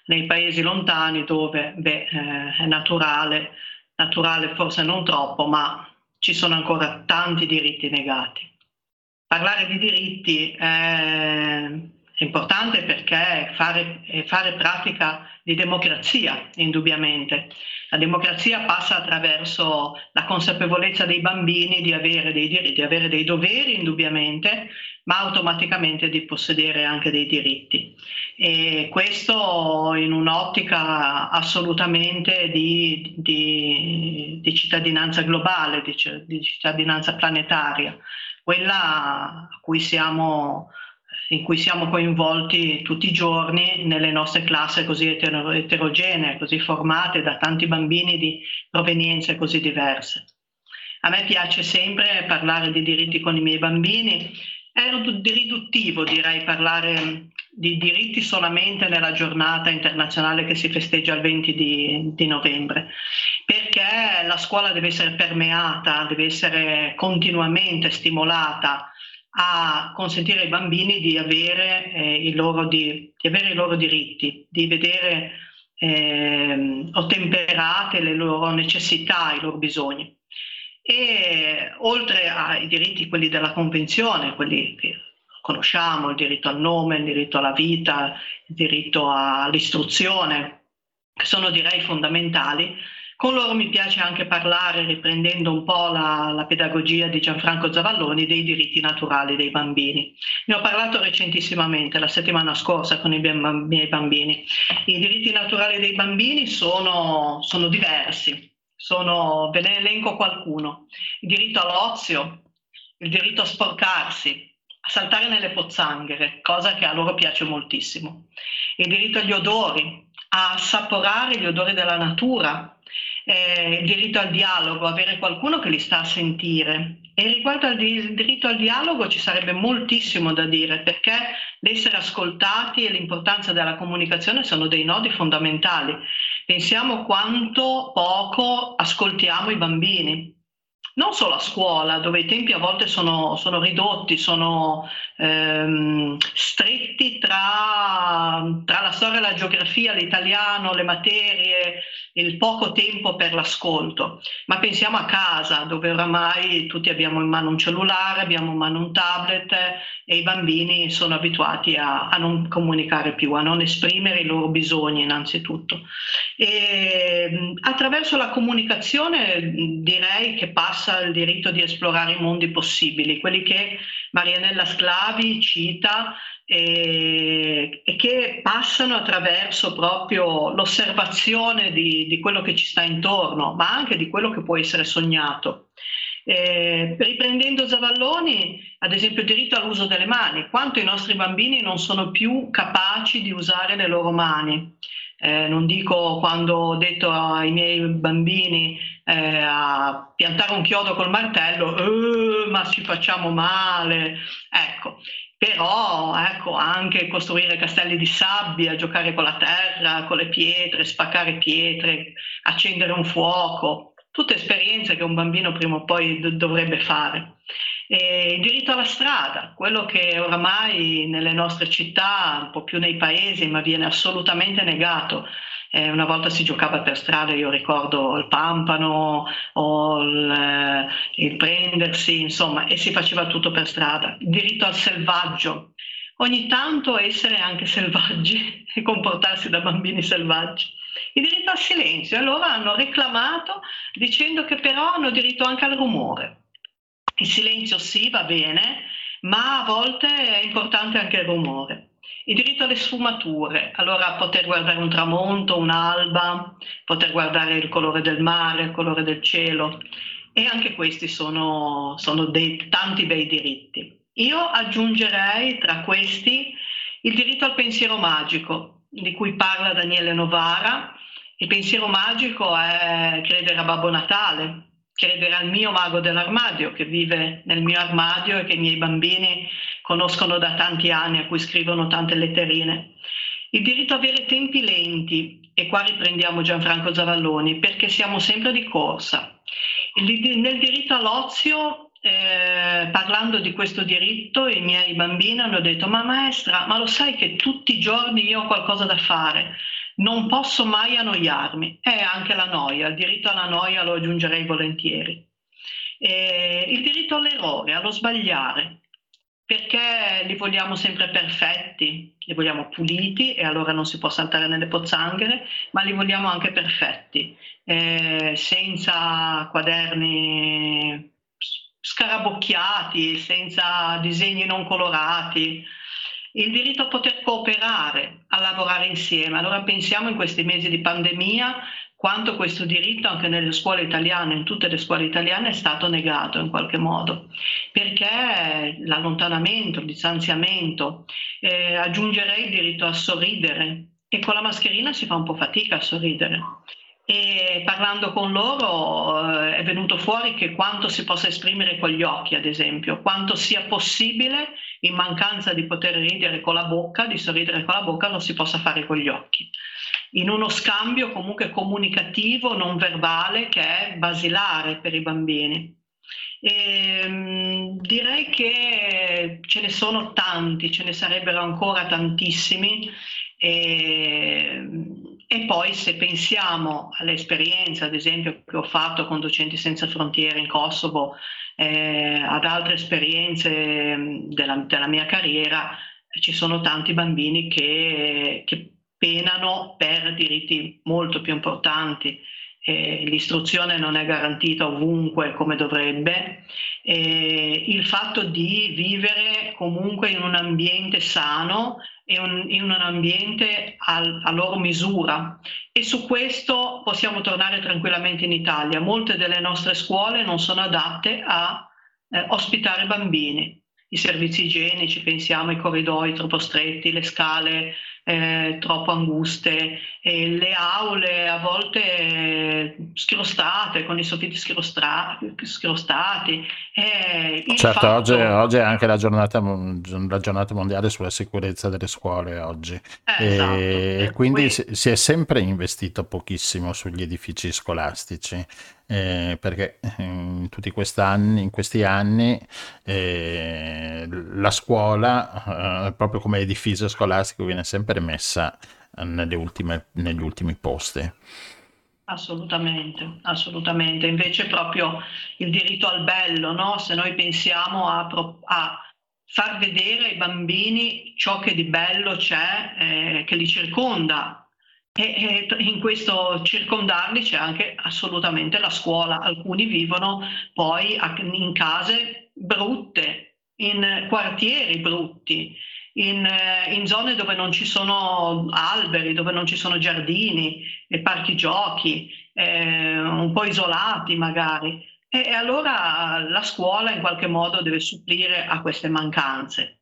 nei paesi lontani dove beh, eh, è naturale, naturale forse non troppo, ma ci sono ancora tanti diritti negati. Parlare di diritti è importante perché fare, è fare pratica di democrazia, indubbiamente. La democrazia passa attraverso la consapevolezza dei bambini di avere dei diritti, di avere dei doveri, indubbiamente, ma automaticamente di possedere anche dei diritti. E questo in un'ottica assolutamente di, di, di cittadinanza globale, di, di cittadinanza planetaria, quella a cui siamo... in cui siamo coinvolti tutti i giorni nelle nostre classi così etero- eterogenee, così formate da tanti bambini di provenienze così diverse. A me piace sempre parlare di diritti con i miei bambini, è riduttivo direi parlare di diritti solamente nella giornata internazionale che si festeggia il venti di, di novembre, perché la scuola deve essere permeata, deve essere continuamente stimolata a consentire ai bambini di avere, eh, i, loro di, di avere i loro diritti, di vedere eh, ottemperate le loro necessità, i loro bisogni. E oltre ai diritti, quelli della Convenzione, quelli che conosciamo, il diritto al nome, il diritto alla vita, il diritto all'istruzione, che sono direi fondamentali, con loro mi piace anche parlare, riprendendo un po' la, la pedagogia di Gianfranco Zavalloni, dei diritti naturali dei bambini. Ne ho parlato recentissimamente, la settimana scorsa, con i miei bambini. I diritti naturali dei bambini sono, sono diversi, sono, ve ne elenco qualcuno. Il diritto all'ozio, il diritto a sporcarsi, a saltare nelle pozzanghere, cosa che a loro piace moltissimo. Il diritto agli odori, a assaporare gli odori della natura. Eh, il diritto al dialogo, avere qualcuno che li sta a sentire. E riguardo al di- diritto al dialogo ci sarebbe moltissimo da dire, perché l'essere ascoltati e l'importanza della comunicazione sono dei nodi fondamentali. Pensiamo quanto poco ascoltiamo i bambini, non solo a scuola, dove i tempi a volte sono, sono ridotti, sono ehm, stretti tra, tra la storia e la geografia, l'italiano, le materie, il poco tempo per l'ascolto. Ma pensiamo a casa, dove oramai tutti abbiamo in mano un cellulare, abbiamo in mano un tablet e i bambini sono abituati a, a non comunicare più, a non esprimere i loro bisogni innanzitutto. E, attraverso la comunicazione direi che passa il diritto di esplorare i mondi possibili, quelli che Marianella Sclavi cita e, e che passano attraverso proprio l'osservazione di, di quello che ci sta intorno, ma anche di quello che può essere sognato. Eh, riprendendo Zavalloni, ad esempio, il diritto all'uso delle mani, quanto i nostri bambini non sono più capaci di usare le loro mani. Eh, non dico quando ho detto ai miei bambini eh, a piantare un chiodo col martello, eh, ma ci facciamo male, ecco. Però ecco, anche costruire castelli di sabbia, giocare con la terra, con le pietre, spaccare pietre, accendere un fuoco, tutte esperienze che un bambino prima o poi do- dovrebbe fare. E il diritto alla strada, quello che oramai nelle nostre città, un po' più nei paesi, ma viene assolutamente negato. Eh, una volta si giocava per strada, io ricordo il pampano o il, il prendersi, insomma, e si faceva tutto per strada. Il diritto al selvaggio, ogni tanto essere anche selvaggi e comportarsi da bambini selvaggi. Il diritto al silenzio, allora hanno reclamato dicendo che però hanno diritto anche al rumore. Il silenzio sì, va bene, ma a volte è importante anche il rumore. Il diritto alle sfumature, allora poter guardare un tramonto, un'alba, poter guardare il colore del mare, il colore del cielo, e anche questi sono, sono dei tanti bei diritti. Io aggiungerei tra questi il diritto al pensiero magico, di cui parla Daniele Novara. Il pensiero magico è credere a Babbo Natale, credere al mio mago dell'armadio che vive nel mio armadio e che i miei bambini conoscono da tanti anni, a cui scrivono tante letterine. Il diritto a avere tempi lenti, e qua riprendiamo Gianfranco Zavalloni, perché siamo sempre di corsa. Il, nel diritto all'ozio, eh, parlando di questo diritto, i miei bambini hanno detto: ma maestra, ma lo sai che tutti i giorni io ho qualcosa da fare? Non posso mai annoiarmi. È anche la noia, il diritto alla noia lo aggiungerei volentieri. Eh, il diritto all'errore, allo sbagliare, perché li vogliamo sempre perfetti, li vogliamo puliti e allora non si può saltare nelle pozzanghere, ma li vogliamo anche perfetti, eh, senza quaderni scarabocchiati, senza disegni non colorati. Il diritto a poter cooperare, a lavorare insieme. Allora pensiamo in questi mesi di pandemia quanto questo diritto anche nelle scuole italiane, in tutte le scuole italiane, è stato negato in qualche modo, perché l'allontanamento, il distanziamento. Eh, aggiungerei il diritto a sorridere, e con la mascherina si fa un po' fatica a sorridere. E parlando con loro eh, è venuto fuori che quanto si possa esprimere con gli occhi, ad esempio, quanto sia possibile, in mancanza di poter ridere con la bocca, di sorridere con la bocca, lo si possa fare con gli occhi, in uno scambio comunque comunicativo, non verbale, che è basilare per i bambini. E, mh, direi che ce ne sono tanti, ce ne sarebbero ancora tantissimi. E, E poi se pensiamo all'esperienza, ad esempio, che ho fatto con Docenti Senza Frontiere in Kosovo, eh, ad altre esperienze della, della mia carriera, ci sono tanti bambini che, che penano per diritti molto più importanti. Eh, l'istruzione non è garantita ovunque come dovrebbe, eh, il fatto di vivere comunque in un ambiente sano e un, in un ambiente al, a loro misura, e su questo possiamo tornare tranquillamente in Italia. Molte delle nostre scuole non sono adatte a eh, ospitare bambini, i servizi igienici, pensiamo ai corridoi troppo stretti, le scale Eh, troppo anguste, e le aule a volte eh, scrostate, con i soffitti scrostra- scrostati. Eh, certo, fatto... oggi, oggi è anche la giornata, la giornata mondiale sulla sicurezza delle scuole oggi, eh, e esatto. eh, quindi qui... si, si è sempre investito pochissimo sugli edifici scolastici, eh, perché in tutti quest'anni, in questi anni eh, la scuola, eh, proprio come edificio scolastico, viene sempre messa nelle ultime, negli ultimi posti. Assolutamente, assolutamente. Invece proprio il diritto al bello, no? Se noi pensiamo a, a far vedere ai bambini ciò che di bello c'è, eh, che li circonda, e, e in questo circondarli c'è anche assolutamente la scuola. Alcuni vivono poi in case brutte, in quartieri brutti, in, in zone dove non ci sono alberi, dove non ci sono giardini e parchi giochi, eh, un po' isolati magari. E, e allora la scuola in qualche modo deve supplire a queste mancanze.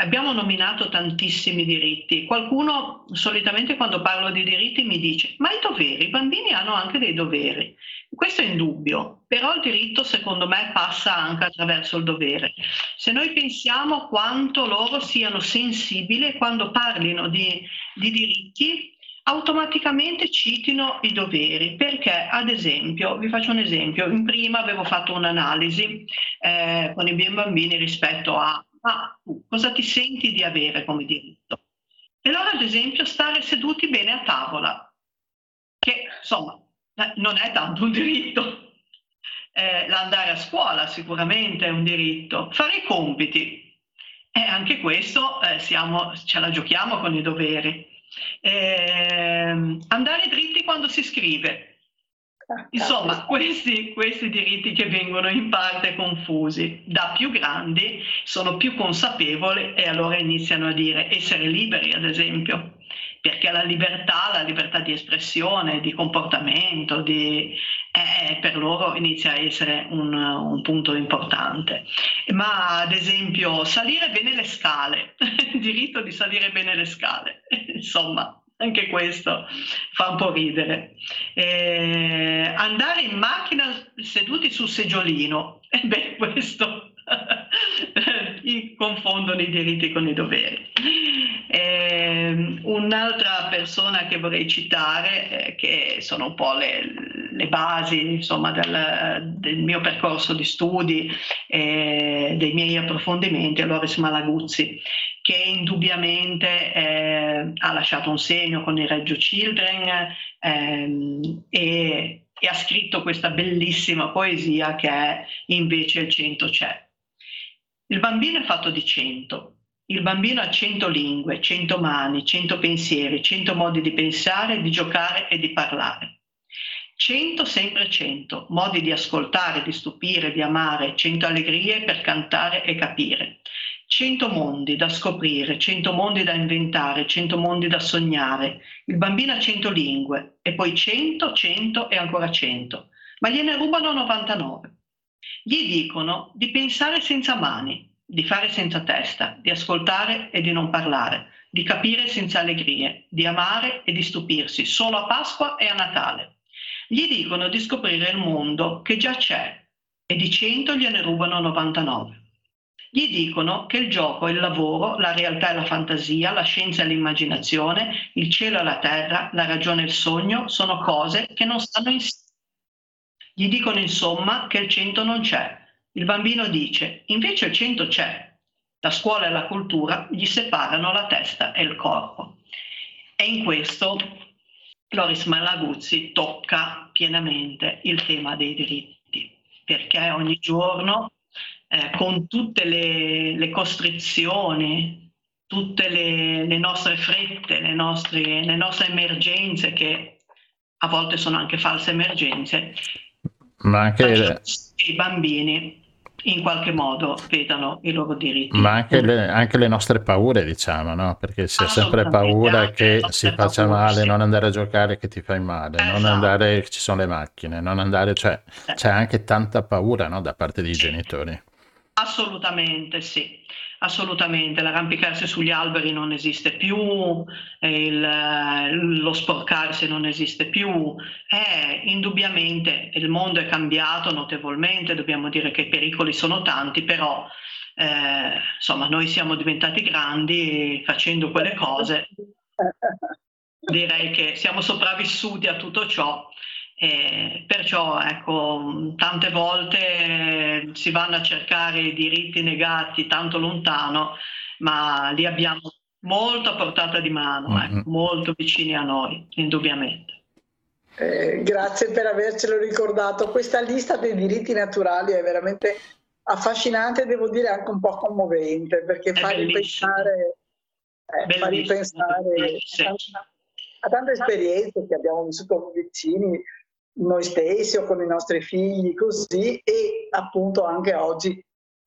Abbiamo nominato tantissimi diritti. Qualcuno solitamente quando parlo di diritti mi dice: ma i doveri, i bambini hanno anche dei doveri. Questo è indubbio, però il diritto secondo me passa anche attraverso il dovere. Se noi pensiamo quanto loro siano sensibili quando parlino di, di diritti, automaticamente citino i doveri, perché ad esempio, vi faccio un esempio, in prima avevo fatto un'analisi eh, con i miei bambini rispetto a ma tu cosa ti senti di avere come diritto? E loro ad esempio stare seduti bene a tavola, che insomma non è tanto un diritto. Eh, l'andare a scuola sicuramente è un diritto, fare i compiti e eh, anche questo eh, siamo, ce la giochiamo con i doveri. Eh, andare dritti quando si scrive, insomma questi, questi diritti che vengono in parte confusi. Da più grandi sono più consapevoli e allora iniziano a dire essere liberi ad esempio, perché la libertà, la libertà di espressione, di comportamento, di, eh, per loro inizia a essere un, un punto importante. Ma ad esempio salire bene le scale, il diritto di salire bene le scale, insomma anche questo fa un po' ridere. Eh, andare in macchina seduti sul seggiolino, e eh beh questo confondono i diritti con i doveri. Eh, un'altra persona che vorrei citare, eh, che sono un po' le, le basi insomma, del, del mio percorso di studi, eh, dei miei approfondimenti, è Loris Malaguzzi, che indubbiamente eh, ha lasciato un segno con il Reggio Children ehm, e, e ha scritto questa bellissima poesia che è invece il cento c'è. Il bambino è fatto di cento. Il bambino ha cento lingue, cento mani, cento pensieri, cento modi di pensare, di giocare e di parlare. Cento, sempre cento, modi di ascoltare, di stupire, di amare, cento allegrie per cantare e capire. Cento mondi da scoprire, cento mondi da inventare, cento mondi da sognare. Il bambino ha cento lingue, e poi cento, cento e ancora cento. Ma gliene rubano novantanove. Gli dicono di pensare senza mani, di fare senza testa, di ascoltare e di non parlare, di capire senza allegrie, di amare e di stupirsi solo a Pasqua e a Natale. Gli dicono di scoprire il mondo che già c'è e di cento gliene rubano novantanove. Gli dicono che il gioco e il lavoro, la realtà e la fantasia, la scienza e l'immaginazione, il cielo e la terra, la ragione e il sogno sono cose che non stanno insieme. Gli dicono insomma che il cento non c'è. Il bambino dice, invece il cento c'è. La scuola e la cultura gli separano la testa e il corpo. E in questo Loris Malaguzzi tocca pienamente il tema dei diritti, perché ogni giorno eh, con tutte le, le costrizioni, tutte le, le nostre frette, le nostre, le nostre emergenze, che a volte sono anche false emergenze, ma anche i bambini in qualche modo vedano i loro diritti, ma anche le, anche le nostre paure, diciamo, no? Perché si ha sempre paura che si faccia paura, male, sì. Non andare a giocare che ti fai male, esatto. Non andare, ci sono le macchine, non andare, cioè sì. C'è anche tanta paura, no? Da parte dei sì. Genitori. Assolutamente sì, assolutamente, l'arrampicarsi sugli alberi non esiste più, il, lo sporcarsi non esiste più, eh, indubbiamente il mondo è cambiato notevolmente, dobbiamo dire che i pericoli sono tanti, però eh, insomma noi siamo diventati grandi facendo quelle cose, direi che siamo sopravvissuti a tutto ciò. Eh, perciò ecco, tante volte eh, si vanno a cercare i diritti negati tanto lontano, ma li abbiamo molto a portata di mano, mm-hmm. ecco, molto vicini a noi, indubbiamente. Eh, grazie per avercelo ricordato. Questa lista dei diritti naturali è veramente affascinante, devo dire anche un po' commovente, perché fa ripensare, eh, fa ripensare sì. a tante esperienze che abbiamo vissuto vicini noi stessi o con i nostri figli, così, e appunto anche oggi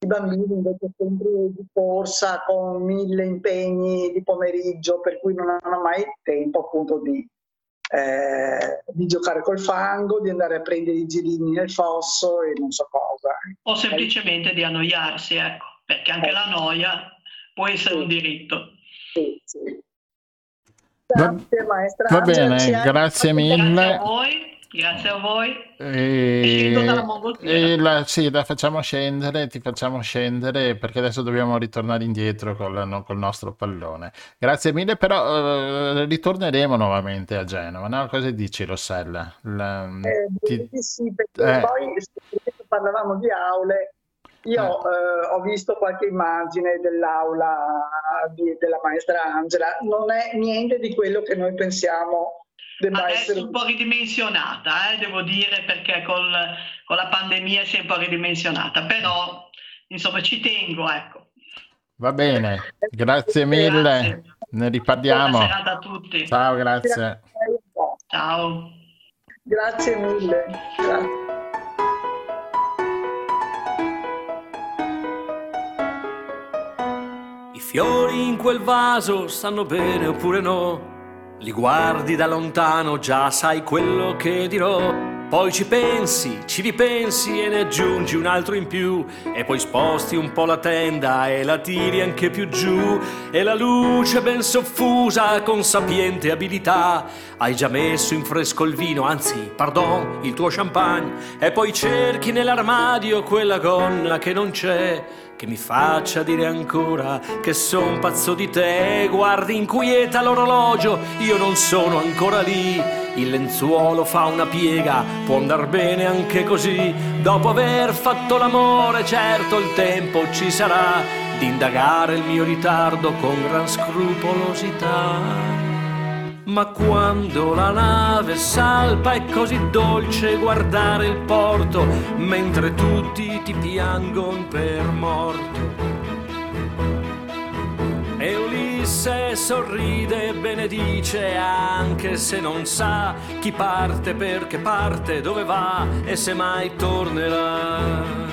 I bambini invece sempre di corsa con mille impegni di pomeriggio, per cui non hanno mai tempo appunto di, eh, di giocare col fango, di andare a prendere i girini nel fosso e non so cosa. O semplicemente eh. di annoiarsi, ecco, perché anche eh. la noia può essere sì. un diritto. Sì, sì. Grazie, maestra. Va bene, grazie mille. Grazie a voi. Grazie a voi. E, e la, sì, la facciamo scendere, ti facciamo scendere perché adesso dobbiamo ritornare indietro col, no, col nostro pallone. Grazie mille, però eh, ritorneremo nuovamente a Genova, no? Cosa dici, Rossella? La, eh, ti... Sì, perché eh. poi parlavamo di aule. Io eh. Eh, ho visto qualche immagine dell'aula di, della maestra Angela, non è niente di quello che noi pensiamo debba adesso essere. Adesso un po' ridimensionata, eh, devo dire, perché col, con la pandemia si è un po' ridimensionata, però insomma ci tengo, ecco. Va bene, grazie mille, grazie. Ne riparliamo. Buona serata a tutti. Ciao, grazie. Ciao. Grazie mille. Grazie. Fiori in quel vaso stanno bene oppure no? Li guardi da lontano, già sai quello che dirò. Poi ci pensi, ci ripensi e ne aggiungi un altro in più. E poi sposti un po' la tenda e la tiri anche più giù. E la luce ben soffusa con sapiente abilità hai già messo in fresco il vino, anzi, pardon, il tuo champagne. E poi cerchi nell'armadio quella gonna che non c'è, che mi faccia dire ancora che son pazzo di te. Guardi inquieta l'orologio, io non sono ancora lì. Il lenzuolo fa una piega, può andar bene anche così. Dopo aver fatto l'amore, certo il tempo ci sarà di indagare il mio ritardo con gran scrupolosità. Ma quando la nave salpa è così dolce guardare il porto, mentre tutti ti piangon per morto. E Ulisse sorride e benedice, anche se non sa chi parte, perché parte, dove va e se mai tornerà.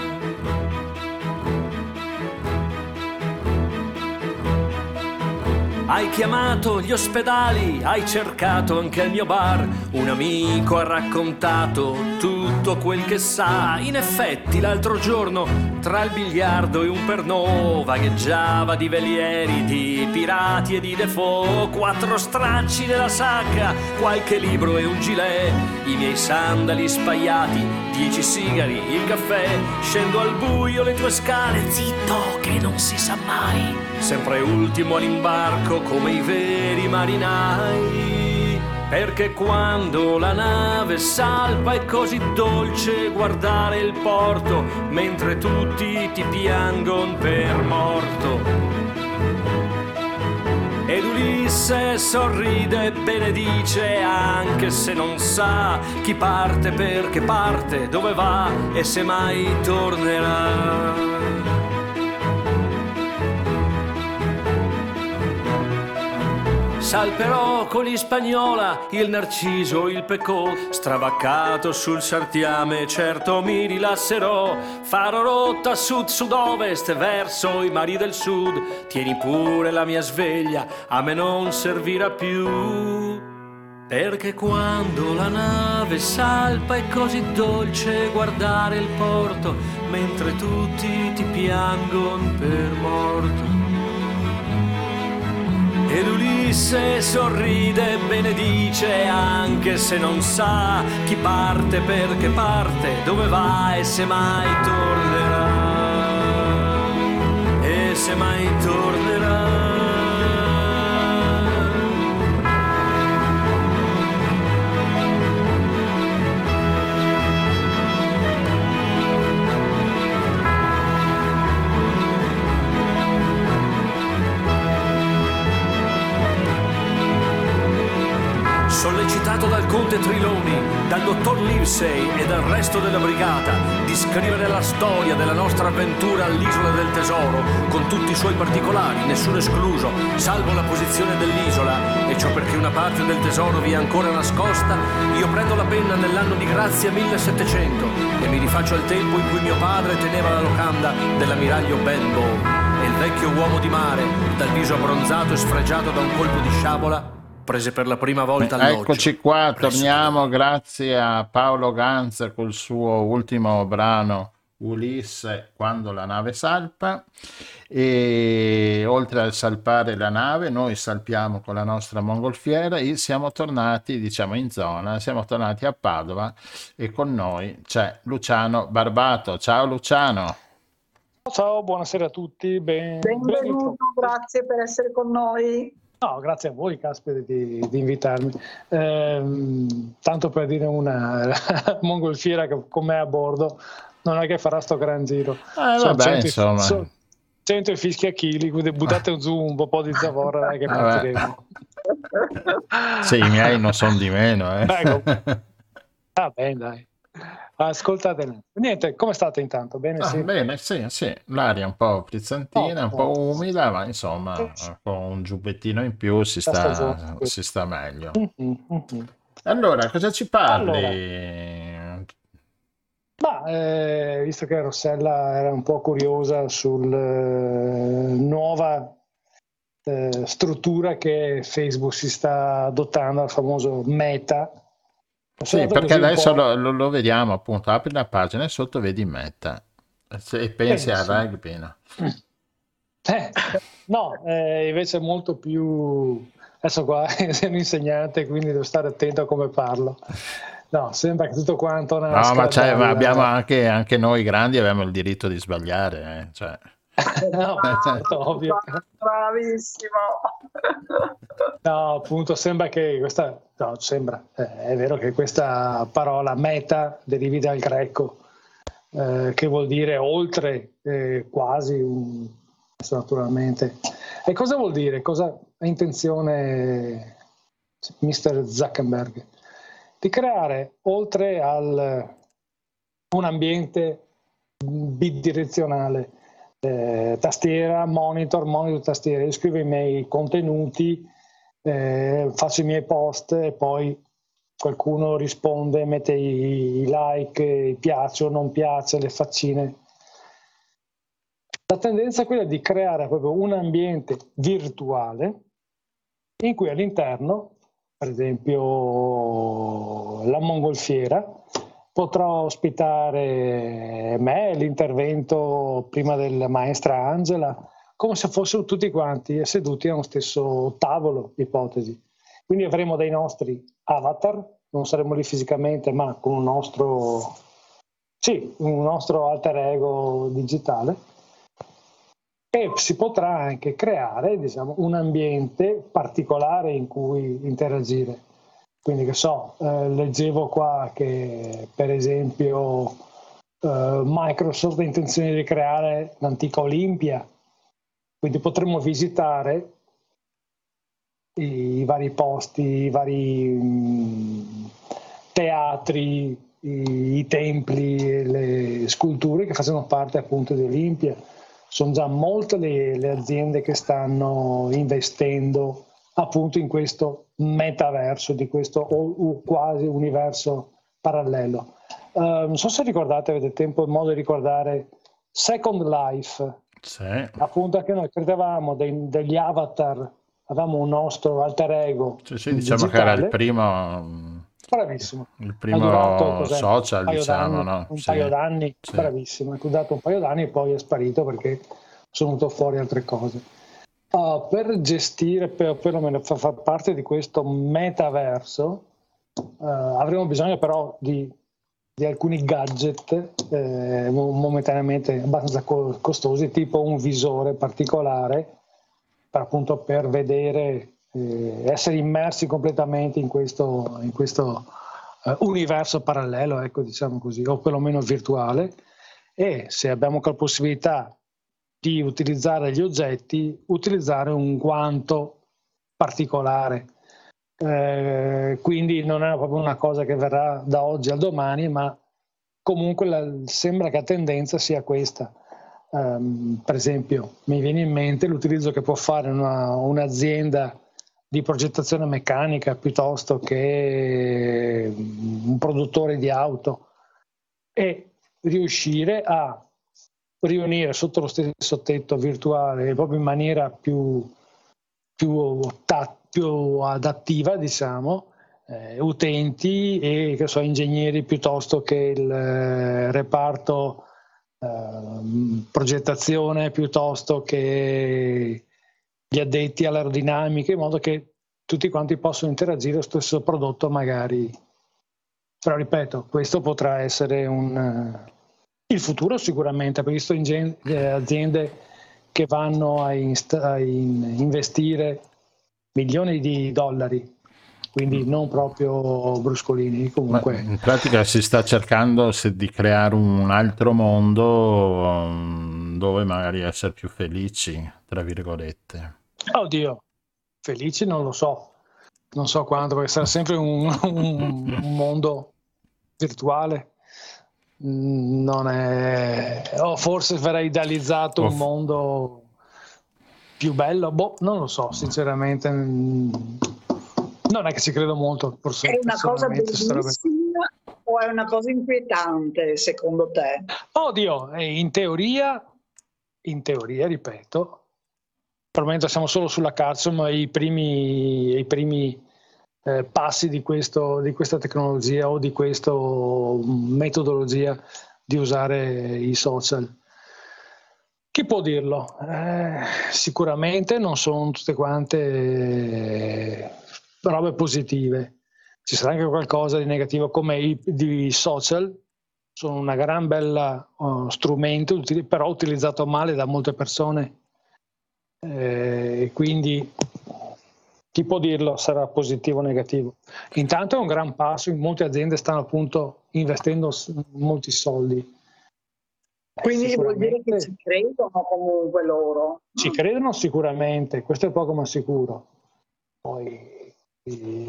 Hai chiamato gli ospedali, hai cercato anche il mio bar. Un amico ha raccontato tutto quel che sa. In effetti l'altro giorno tra il biliardo e un pernò vagheggiava di velieri, di pirati e di Defoe. Quattro stracci della sacca, qualche libro e un gilet, i miei sandali spaiati, dieci sigari, il caffè. Scendo al buio le tue scale, zitto che non si sa mai, sempre ultimo all'imbarco come i veri marinai. Perché quando la nave salpa è così dolce guardare il porto, mentre tutti ti piangon per morto. Ed Ulisse sorride e benedice, anche se non sa chi parte, perché parte, dove va e se mai tornerà. Salperò con l'Hispaniola, il narciso, il pecò, stravaccato sul sartiame, certo mi rilasserò. Farò rotta sud-sud-ovest verso i mari del sud, tieni pure la mia sveglia, a me non servirà più. Perché quando la nave salpa è così dolce guardare il porto, mentre tutti ti piangon per morto. Ed Ulisse sorride e benedice, anche se non sa chi parte, perché parte, dove va e se mai tornerà. E se mai tornerà. Sollecitato dal conte Triloni, dal dottor Livesey e dal resto della brigata di scrivere la storia della nostra avventura all'Isola del Tesoro, con tutti i suoi particolari, nessuno escluso, salvo la posizione dell'isola, e ciò perché una parte del tesoro vi è ancora nascosta. Io prendo la penna nell'anno di grazia millesettecento e mi rifaccio al tempo in cui mio padre teneva la locanda dell'ammiraglio Benbow, e il vecchio uomo di mare, dal viso abbronzato e sfregiato da un colpo di sciabola, prese per la prima volta l'alloggio. Eccoci qua, torniamo grazie a Paolo Ganz col suo ultimo brano Ulisse, quando la nave salpa. E oltre al salpare la nave, noi salpiamo con la nostra mongolfiera e siamo tornati, diciamo, in zona, siamo tornati a Padova e con noi c'è Luciano Barbato. Ciao Luciano. Ciao, buonasera a tutti. Ben... Benvenuto, grazie per essere con noi. No, grazie a voi, caspita, di, di invitarmi. Ehm, tanto per dire una mongolfiera che con me a bordo non è che farà sto gran giro. Eh, vabbè, cento, insomma. So, cento fischi a chili, quindi buttate giù un po' di zavorra che partiremo. Se i miei non sono di meno, eh. Ecco. Ah, bene, dai. Ascoltatene. Niente, come state intanto? Bene, ah, sì? Bene, sì, sì. L'aria un po' frizzantina, oh, un po' umida, ma insomma, con un giubbettino in più si sta, si sta meglio. Mm-hmm, mm-hmm. Allora, cosa ci parli? Allora, ma, eh, visto che Rossella era un po' curiosa sul eh, nuova eh, struttura che Facebook si sta adottando, al famoso Meta. Sì, perché adesso lo, lo, lo vediamo, appunto, apri la pagina e sotto vedi Meta e pensi eh, al sì. rugby, no? Eh, no, eh, invece è molto più, adesso qua sei un insegnante quindi devo stare attento a come parlo. No, sembra che tutto quanto una no, ma, cioè, ma abbiamo anche, anche noi grandi abbiamo il diritto di sbagliare, eh, cioè. No, certo, ovvio. Bravissimo. No, appunto, sembra che questa no, sembra, eh, è vero che questa parola meta derivi dal greco, eh, che vuol dire oltre, eh, quasi, un, naturalmente. E cosa vuol dire? Cosa ha intenzione mister Zuckerberg? Di creare, oltre al un ambiente bidirezionale, Eh, tastiera, monitor, monitor, tastiera. Io scrivo i miei contenuti, eh, faccio i miei post e poi qualcuno risponde, mette i like, i piace o non piace, le faccine. La tendenza è quella di creare proprio un ambiente virtuale in cui all'interno, per esempio, la mongolfiera potrà ospitare me, l'intervento prima della maestra Angela, come se fossero tutti quanti seduti a uno stesso tavolo, ipotesi. Quindi avremo dei nostri avatar, non saremo lì fisicamente, ma con un nostro, sì, un nostro alter ego digitale. E si potrà anche creare, diciamo, un ambiente particolare in cui interagire. Quindi che so, eh, leggevo qua che per esempio eh, Microsoft ha intenzione di creare l'antica Olimpia, quindi potremo visitare i, i vari posti, i vari mh, teatri, i, i templi, le sculture che facevano parte appunto di Olimpia. Sono già molte le, le aziende che stanno investendo appunto in questo metaverso, di questo o quasi universo parallelo. Uh, non so se ricordate, avete tempo e modo di ricordare Second Life, sì. Appunto che noi credevamo dei, degli avatar, avevamo un nostro alter ego, cioè, sì, diciamo digitale. Che era il primo, bravissimo, il primo durato, social, un diciamo, no? Un sì. paio d'anni, sì. Bravissimo, ha durato un paio d'anni e poi è sparito perché sono venuto fuori altre cose. Uh, per gestire, per, perlomeno per far parte di questo metaverso, uh, avremo bisogno però di, di alcuni gadget eh, momentaneamente abbastanza co- costosi, tipo un visore particolare per, appunto, per vedere, eh, essere immersi completamente in questo, in questo uh, universo parallelo, ecco, diciamo così, o perlomeno virtuale. E se abbiamo la possibilità di utilizzare gli oggetti, utilizzare un guanto particolare, eh, quindi non è proprio una cosa che verrà da oggi al domani, ma comunque la, sembra che la tendenza sia questa. Um, per esempio mi viene in mente l'utilizzo che può fare una, un'azienda di progettazione meccanica piuttosto che un produttore di auto, e riuscire a riunire sotto lo stesso tetto virtuale, proprio in maniera più, più, ta, più adattiva, diciamo, eh, utenti e che so, ingegneri piuttosto che il eh, reparto Uh, progettazione piuttosto che gli addetti all'aerodinamica, in modo che tutti quanti possono interagire lo stesso prodotto magari. Però ripeto, questo potrà essere un uh, il futuro sicuramente, perché sto in gen- aziende che vanno a, inst- a in- investire milioni di dollari, quindi non proprio bruscolini. Comunque, beh, in pratica si sta cercando se, di creare un altro mondo dove magari essere più felici, tra virgolette. Oddio, felici non lo so, non so quanto, perché sarà sempre un, un, un mondo virtuale, non è, o forse verrà idealizzato oh. un mondo più bello, boh, non lo so sinceramente. Non è che ci credo molto, forse. È una cosa bellissima sarebbe... o è una cosa inquietante, secondo te? Oddio, in teoria, in teoria, ripeto, per il momento siamo solo sulla carta, ma i primi, i primi eh, passi di, questo, di questa tecnologia o di questa metodologia di usare i social. Chi può dirlo? Eh, sicuramente non sono tutte quante... Eh, robe positive, ci sarà anche qualcosa di negativo, come i di social sono una gran bella uh, strumento, utili, però utilizzato male da molte persone, eh, quindi chi può dirlo, sarà positivo o negativo. Intanto è un gran passo, in molte aziende stanno appunto investendo molti soldi, quindi vuol dire che ci credono comunque loro, ci credono sicuramente, questo è poco ma sicuro. Poi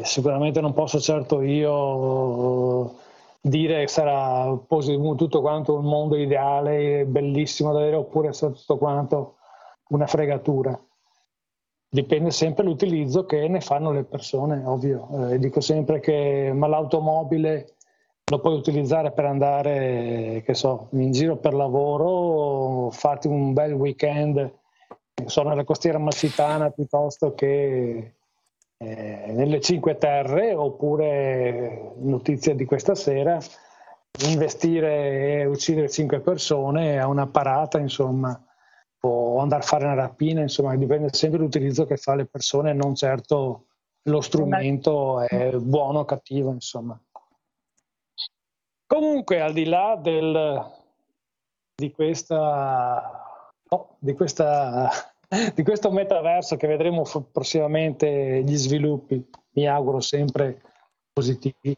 sicuramente non posso certo io dire che sarà tutto quanto un mondo ideale, bellissimo da avere, oppure sarà tutto quanto una fregatura. Dipende sempre l'utilizzo che ne fanno le persone, ovvio. Eh, dico sempre che ma l'automobile lo puoi utilizzare per andare, che so, in giro per lavoro, farti un bel weekend, sono nella costiera amalfitana piuttosto che Eh, nelle Cinque Terre, oppure notizia di questa sera, investire e uccidere cinque persone a una parata, insomma, o andare a fare una rapina, insomma, dipende sempre dall'utilizzo che fa le persone, non certo lo strumento è buono o cattivo, insomma. Comunque, al di là del di questa oh, di questa di questo metaverso che vedremo prossimamente gli sviluppi, mi auguro sempre positivi,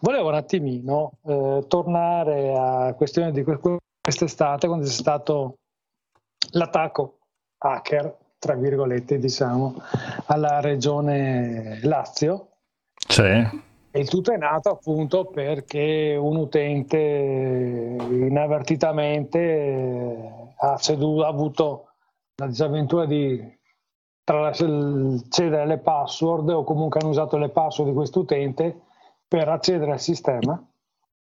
volevo un attimino eh, tornare a questione di quest'estate, quando c'è stato l'attacco hacker, tra virgolette, diciamo, alla regione Lazio. Sì. E il tutto è nato appunto perché un utente inavvertitamente ha, ceduto, ha avuto la disavventura di cedere le password, o comunque hanno usato le password di quest'utente per accedere al sistema,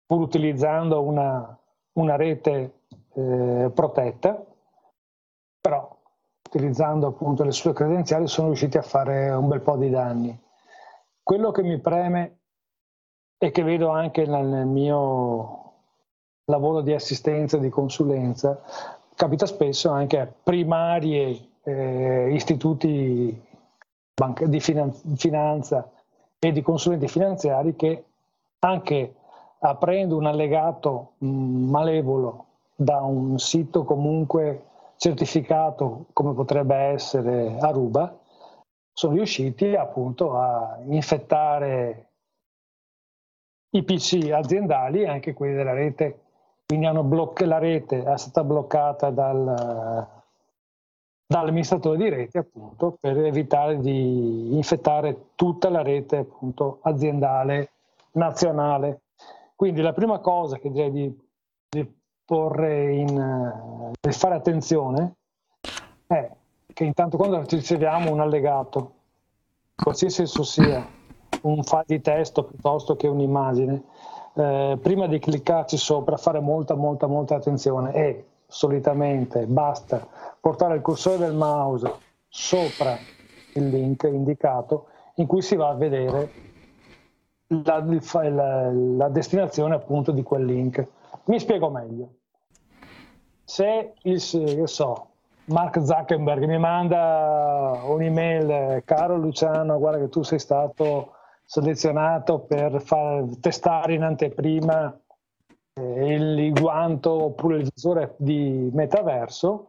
pur utilizzando una, una rete eh, protetta, però utilizzando appunto le sue credenziali sono riusciti a fare un bel po' di danni. Quello che mi preme e che vedo anche nel mio lavoro di assistenza e di consulenza, capita spesso anche a primarie, eh, istituti banca, di finan- finanza e di consulenti finanziari, che anche aprendo un allegato mh, malevolo da un sito comunque certificato come potrebbe essere Aruba, sono riusciti appunto a infettare i P C aziendali e anche quelli della rete. Quindi hanno bloc- la rete è stata bloccata dal, dall'amministratore di rete, appunto, per evitare di infettare tutta la rete, appunto, aziendale nazionale. Quindi la prima cosa che direi di, di porre in di fare attenzione è che intanto quando riceviamo un allegato, qualsiasi esso sia, un file di testo piuttosto che un'immagine, eh, prima di cliccarci sopra fare molta molta molta attenzione e solitamente basta portare il cursore del mouse sopra il link indicato in cui si va a vedere la, la, la destinazione appunto di quel link. Mi spiego meglio. Se il, io so, Mark Zuckerberg mi manda un'email: caro Luciano, guarda che tu sei stato selezionato per far testare in anteprima eh, il guanto oppure il visore di metaverso,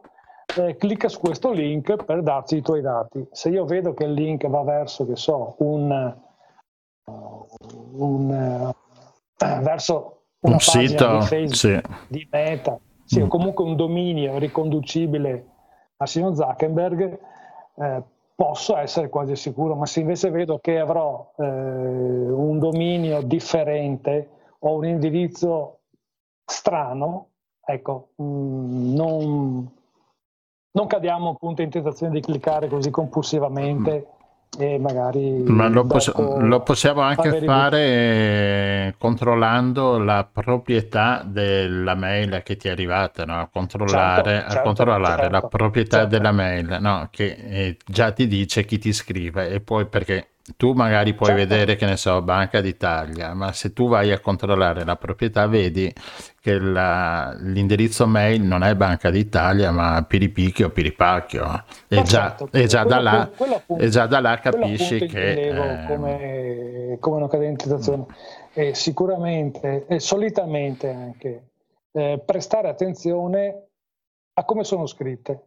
eh, clicca su questo link per darci i tuoi dati. Se io vedo che il link va verso, che so, un, un eh, verso una un pagina sito di Facebook, sì, di Meta, sì, mm. o comunque un dominio riconducibile a signor Zuckerberg, eh, posso essere quasi sicuro. Ma se invece vedo che avrò eh, un dominio differente o un indirizzo strano, ecco, mh, non, non cadiamo appunto in tentazione di cliccare così compulsivamente mm. e magari ma lo, poss- lo possiamo anche fare controllando la proprietà della mail che ti è arrivata, no? A controllare, certo, a certo, controllare certo, la proprietà certo. della mail, no? Che eh, già ti dice chi ti scrive, e poi perché tu magari puoi certo. vedere, che ne so, Banca d'Italia, ma se tu vai a controllare la proprietà vedi che la, l'indirizzo mail non è Banca d'Italia ma Piripicchio, Piripacchio, e ma già, certo, e già quello, da là quello appunto, e già da là capisci che eh, come, come una cadentizzazione. E sicuramente e solitamente anche eh, prestare attenzione a come sono scritte.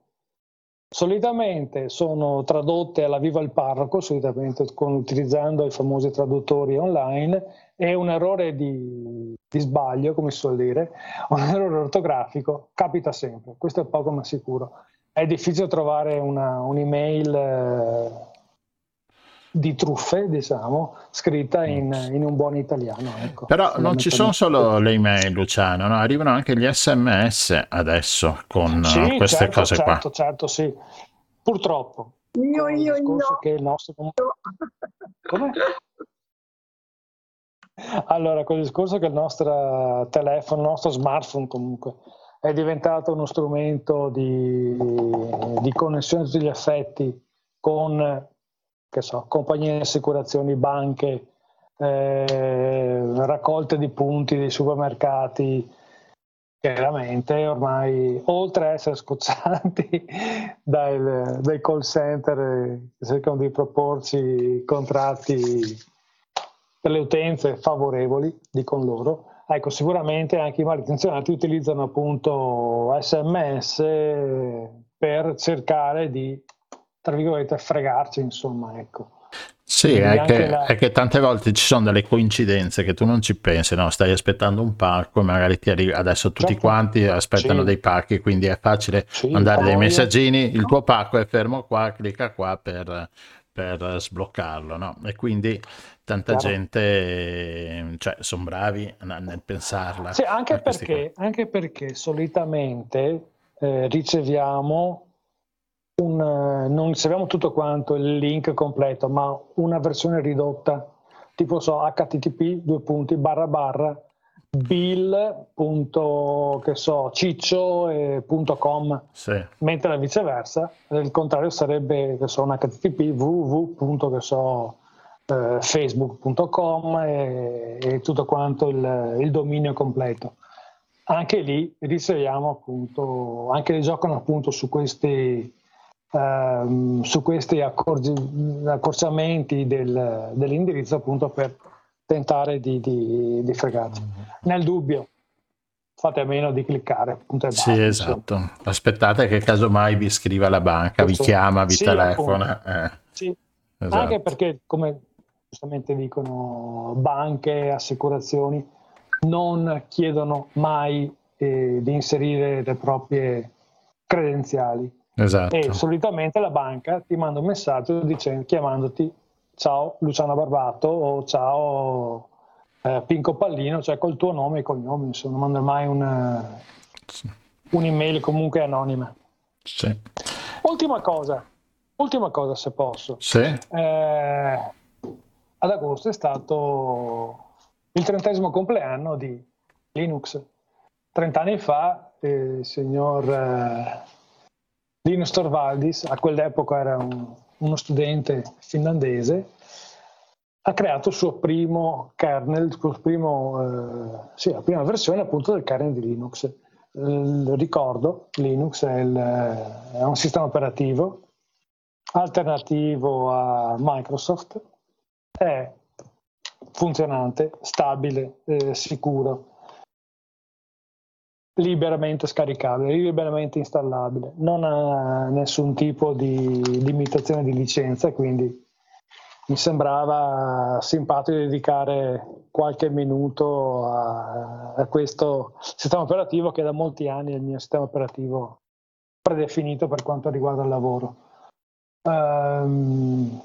Solitamente sono tradotte alla viva il parroco, solitamente con, utilizzando i famosi traduttori online, e un errore di, di sbaglio, come si suol dire, un errore ortografico, capita sempre, questo è poco ma sicuro. È difficile trovare una, un'email eh, di truffe, diciamo, scritta in, in un buon italiano. Ecco. Però non ci sono solo le email, Luciano, no? Arrivano anche gli sms adesso con sì, queste certo, cose certo, qua. Certo, certo, sì. Purtroppo. Io, io, io. Che il nostro... Come? Allora, col discorso che il nostro telefono, il nostro smartphone comunque, è diventato uno strumento di, di connessione a tutti gli effetti con... che so, compagnie di assicurazioni, banche, eh, raccolte di punti dei supermercati, chiaramente ormai, oltre a essere scoccianti dai, dai call center che cercano di proporci contratti per le utenze favorevoli, dicono loro, ecco, sicuramente anche i malintenzionati utilizzano appunto sms per cercare di, tra virgolette, fregarci, insomma, ecco. Sì, è che, la... è che tante volte ci sono delle coincidenze che tu non ci pensi, no? Stai aspettando un pacco e magari ti arriva, adesso tutti certo. quanti aspettano sì. dei pacchi, quindi è facile sì, mandare dei messaggini, io... il tuo pacco è fermo qua, clicca qua per, per sbloccarlo, no? E quindi tanta certo. gente, cioè, sono bravi nel pensarla. Sì, anche perché, anche perché solitamente eh, riceviamo... Un, non riceviamo tutto quanto il link completo, ma una versione ridotta, tipo so http due punti barra barra bill punto che so ciccio eh, punto com, sì. mentre la viceversa il contrario sarebbe che so un http www punto che so eh, facebook punto com e, e tutto quanto il, il dominio completo. Anche lì riceviamo appunto, anche lì giocano appunto su questi Uh, su questi accorgi- accorciamenti del, dell'indirizzo appunto per tentare di, di, di fregarci. Mm-hmm. Nel dubbio fate a meno di cliccare, appunto, e sì, basta, esatto, insomma. Aspettate che casomai vi scriva la banca, questo... vi chiama, vi sì, telefona eh. sì. Esatto. Anche perché, come giustamente dicono, banche, assicurazioni non chiedono mai eh, di inserire le proprie credenziali. Esatto. E solitamente la banca ti manda un messaggio dicendo, chiamandoti ciao Luciano Barbato o ciao eh, Pinco Pallino, cioè col tuo nome e cognome, insomma, non manda mai una, sì. un'email comunque anonima. Sì. Ultima cosa, ultima cosa se posso. Sì. Eh, ad agosto è stato il trentesimo compleanno di Linux. Trent'anni fa il eh, signor eh, Linus Torvalds, a quell'epoca era un, uno studente finlandese, ha creato il suo primo kernel, il primo, eh, sì, la prima versione appunto del kernel di Linux. Il, ricordo, Linux è, il, è un sistema operativo alternativo a Microsoft, è funzionante, stabile, eh, sicuro, liberamente scaricabile, liberamente installabile, non ha nessun tipo di limitazione di licenza, quindi mi sembrava simpatico dedicare qualche minuto a, a questo sistema operativo che da molti anni è il mio sistema operativo predefinito per quanto riguarda il lavoro. Um,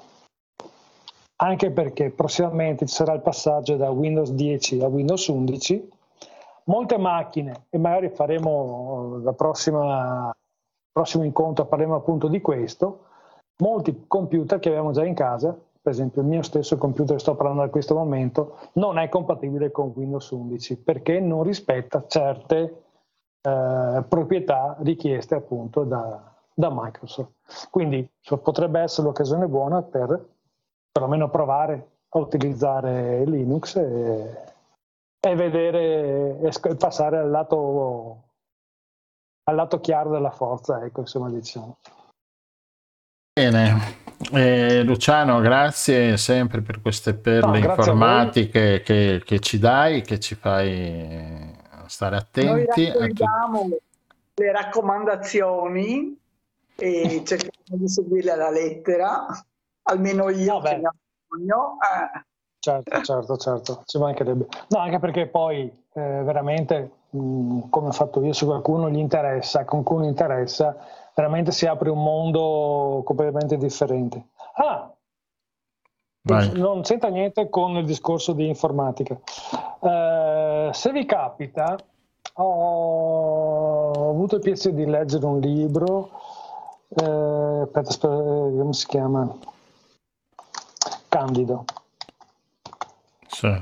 anche perché prossimamente ci sarà il passaggio da Windows dieci a Windows undici. Molte macchine, e magari faremo la prossima, prossimo incontro, parleremo appunto di questo, molti computer che abbiamo già in casa, per esempio il mio stesso computer che sto parlando a questo momento, non è compatibile con Windows undici perché non rispetta certe eh, proprietà richieste appunto da, da Microsoft. Quindi potrebbe essere l'occasione buona per perlomeno provare a utilizzare Linux e... e vedere e passare al lato al lato chiaro della forza, ecco, insomma, diciamo. Bene, eh, Luciano, grazie sempre per queste perle no, informatiche che, che ci dai, che ci fai stare attenti. Noi raccogliamo a tu... le raccomandazioni e cerchiamo di seguirle alla lettera, almeno io no, che ne ho bisogno. Eh. Certo, certo, certo, ci mancherebbe. No, anche perché poi eh, veramente, mh, come ho fatto io, se qualcuno gli interessa, qualcuno interessa, veramente si apre un mondo completamente differente. Ah, Vai. Non c'entra niente con il discorso di informatica. Eh, se vi capita, ho avuto il piacere di leggere un libro, eh, aspetta, aspetta, come si chiama? Candido.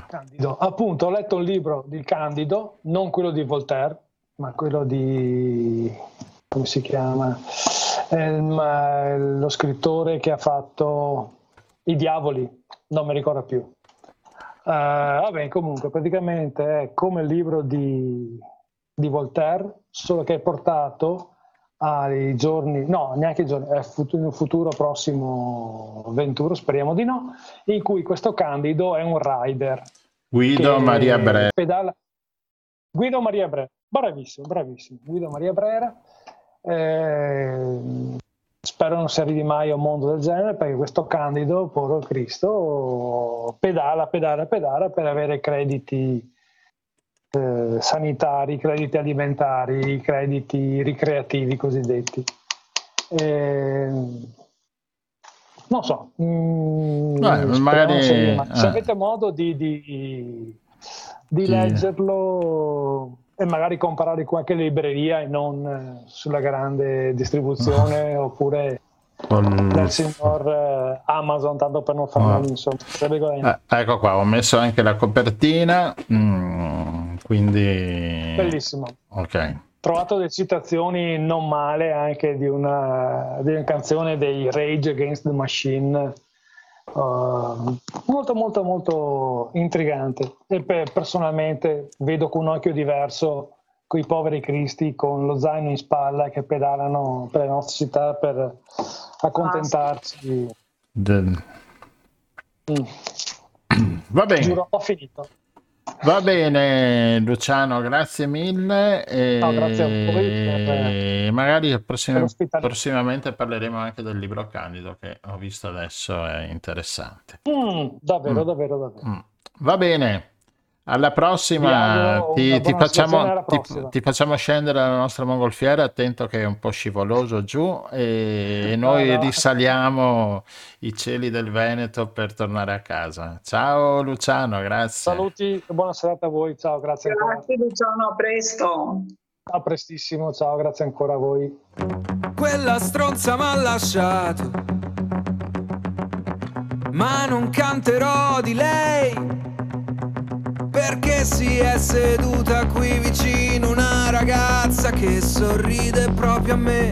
Candido. Appunto, ho letto un libro di Candido, non quello di Voltaire, ma quello di, come si chiama, eh, lo scrittore che ha fatto I diavoli, non mi ricordo più. Uh, vabbè, comunque, praticamente è come il libro di, di Voltaire, solo che è portato ai giorni, no, neanche i giorni, è in un futuro prossimo venturo, speriamo di no, in cui questo Candido è un rider. Guido Maria Brera. Pedala... Guido Maria Brera, bravissimo, bravissimo. Guido Maria Brera. Eh, spero non si arrivi mai a un mondo del genere, perché questo Candido, povero Cristo, pedala, pedala, pedala per avere crediti Eh, sanitari, crediti alimentari, crediti ricreativi cosiddetti. Eh, non so, mm, no, magari se, ma, eh. se avete modo di, di, di sì. leggerlo e magari comprare qualche libreria e non sulla grande distribuzione oppure Con... del signor eh, Amazon, tanto per non farlo, oh. insomma. Eh, ecco qua, ho messo anche la copertina. Mm. Quindi bellissimo, okay. Trovato delle citazioni non male anche di una, di una canzone dei Rage Against the Machine, uh, molto molto molto intrigante, e per, personalmente vedo con un occhio diverso quei poveri cristi con lo zaino in spalla che pedalano per le nostre città per accontentarsi. Del... Mm. Va bene. Giuro, ho finito. Va bene, Luciano, grazie mille. E no, grazie a voi. Per... Magari prossim- per prossimamente parleremo anche del libro Candido, che ho visto adesso, è interessante. Mm, davvero, mm. davvero, davvero. Mm. Va bene, Alla prossima, ti, ti, facciamo, alla prossima. Ti, ti facciamo scendere la nostra mongolfiera, attento che è un po' scivoloso giù, e, e noi no, no. risaliamo i cieli del Veneto per tornare a casa. Ciao Luciano, grazie. Saluti e buona serata a voi, ciao, grazie. Grazie ancora. Luciano, a presto. A prestissimo, ciao, grazie ancora a voi. Quella stronza m'ha lasciato, ma non canterò di lei, perché si è seduta qui vicino una ragazza che sorride proprio a me.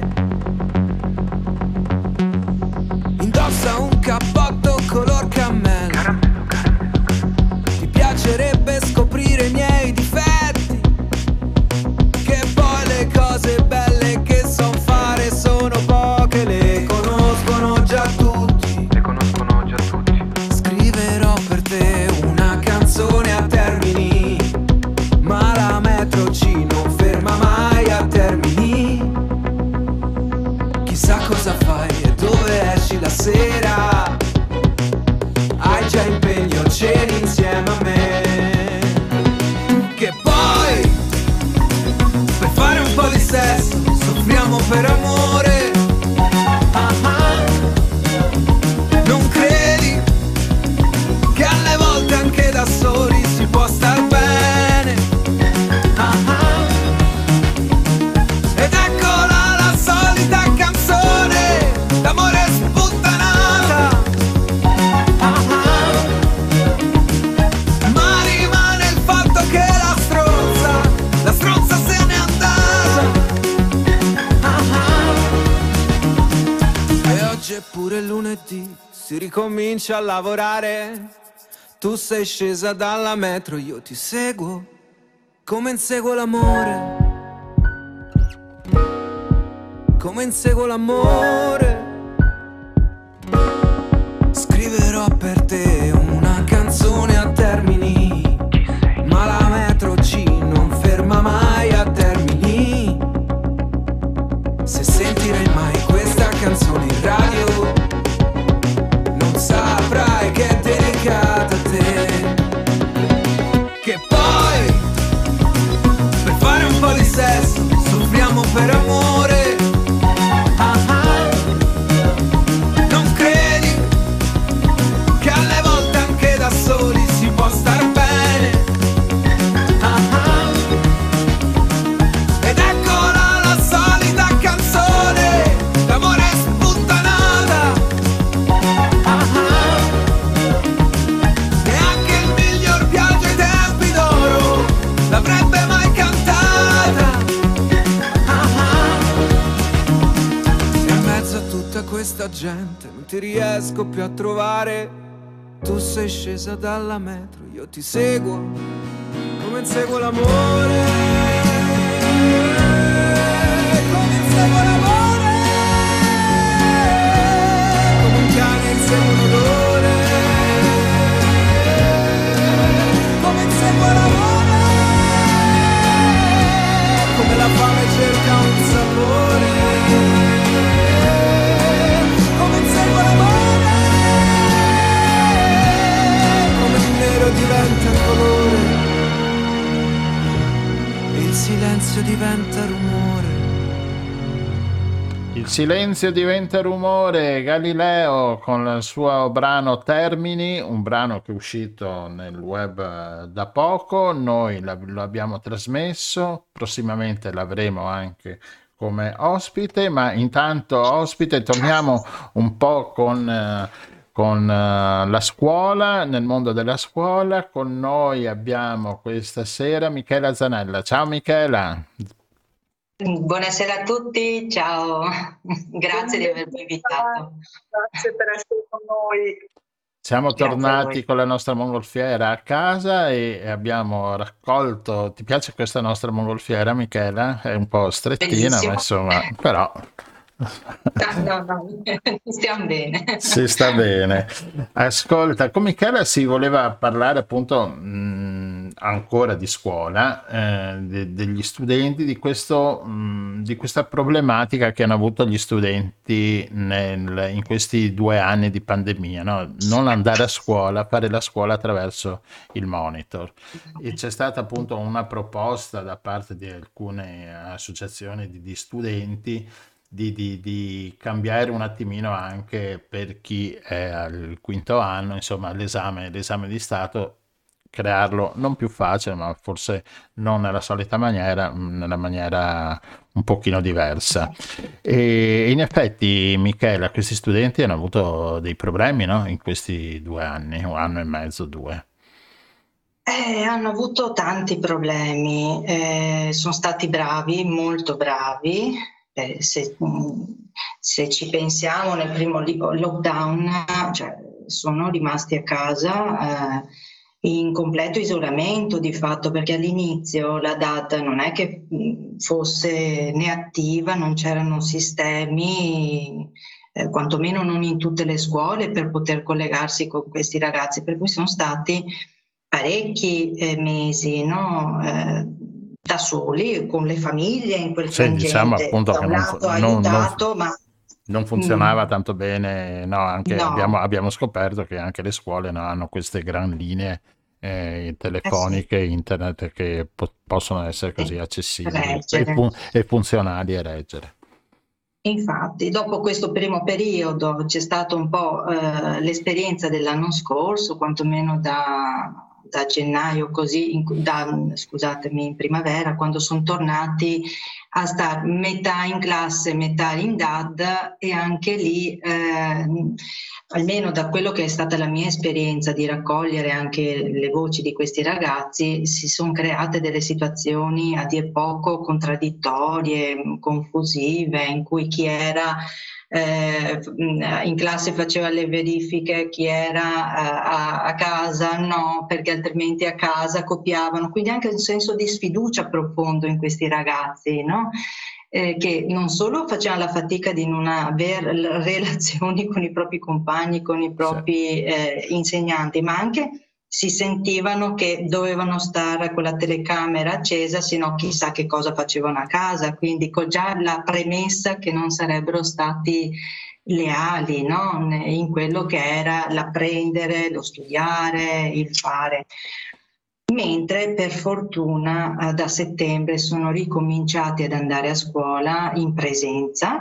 Indossa un cappotto color cammello, ti piacerebbe scoprire i miei difetti, che poi le cose belle che so fare sono poche, le conoscono già tutti, le conoscono già tutti. Scriverò per te una canzone a te, ma la metro C non ferma mai a Termini. Chissà cosa fai e dove esci la sera, hai già impegno, ceri insieme a me. Che poi, per fare un po' di sesso, soffriamo per amore. Ah ah. Non credi che alle volte anche da soli si può star bene? Pure lunedì si ricomincia a lavorare. Tu sei scesa dalla metro, io ti seguo come inseguo l'amore, come inseguo l'amore. Scriverò per te una canzone a Termini, ma la metro C non ferma mai a Termini. Se sentirai mai questa canzone in radio, saprai che è dedicata a te. Che poi, per fare un po' di sesso, soffriamo per amore. Ah ah. Non credi che alle volte anche da soli si può star bene? Ah ah. Ed eccola la solita canzone, l'amore è sputtanata. L'avrebbe mai cantata. Ah ah. E in mezzo a tutta questa gente non ti riesco più a trovare. Tu sei scesa dalla metro, io ti seguo come inseguo l'amore, come inseguo l'amore, come un cane insegue un odore, come inseguo l'amore, come la fame cerca un sapore, come insegue l'amore, come il nero diventa colore, il silenzio diventa rumore. Il silenzio diventa rumore. Galileo con il suo brano Termini, un brano che è uscito nel web da poco, noi lo abbiamo trasmesso, prossimamente l'avremo anche come ospite, ma intanto ospite torniamo un po' con, con la scuola, nel mondo della scuola. Con noi abbiamo questa sera Michela Zanella. Ciao Michela. Buonasera a tutti, ciao, grazie di avermi invitato. Grazie per essere con noi. Siamo grazie tornati con la nostra mongolfiera a casa e abbiamo raccolto, ti piace questa nostra mongolfiera Michela? È un po' strettina, bellissimo, ma insomma, però... No, no, stiamo bene. Si sta bene. Ascolta, con Michela si voleva parlare appunto mh, ancora di scuola eh, de- degli studenti di, questo, mh, di questa problematica che hanno avuto gli studenti nel, in questi due anni di pandemia, no? Non andare a scuola, fare la scuola attraverso il monitor. E c'è stata appunto una proposta da parte di alcune associazioni di, di studenti Di, di, di cambiare un attimino anche per chi è al quinto anno, insomma, l'esame, l'esame di Stato, crearlo non più facile, ma forse non nella solita maniera, nella maniera un pochino diversa. E in effetti, Michela, questi studenti hanno avuto dei problemi, no? In questi due anni, un anno e mezzo, due. Eh, hanno avuto tanti problemi, eh, sono stati bravi, molto bravi. Se, se ci pensiamo, nel primo lockdown, cioè, sono rimasti a casa eh, in completo isolamento di fatto, perché all'inizio la data non è che fosse né attiva, non c'erano sistemi, eh, quantomeno non in tutte le scuole, per poter collegarsi con questi ragazzi, per cui sono stati parecchi eh, mesi, no? Eh, da soli, con le famiglie in quel cioè, frangente, diciamo appunto che non, aiutato, non, ma... non funzionava mm. tanto bene, no, anche no. Abbiamo, abbiamo scoperto che anche le scuole no, hanno queste gran linee eh, telefoniche, eh sì. internet, che po- possono essere così accessibili e, fun- e funzionali a reggere. Infatti, dopo questo primo periodo c'è stata un po' eh, l'esperienza dell'anno scorso, quantomeno da... da gennaio così, in, da, scusatemi, in primavera, quando sono tornati a star metà in classe, metà in D A D, e anche lì, eh, almeno da quello che è stata la mia esperienza di raccogliere anche le voci di questi ragazzi, si sono create delle situazioni a dir poco contraddittorie, confusive, in cui chi era Eh, in classe faceva le verifiche, chi era a, a casa no, perché altrimenti a casa copiavano, quindi anche un senso di sfiducia profondo in questi ragazzi, no? Eh, che non solo facevano la fatica di non avere relazioni con i propri compagni, con i propri eh, insegnanti, ma anche si sentivano che dovevano stare con la telecamera accesa, se no chissà che cosa facevano a casa, quindi con già la premessa che non sarebbero stati leali, no? In quello che era l'apprendere, lo studiare, il fare. Mentre per fortuna da settembre sono ricominciati ad andare a scuola in presenza,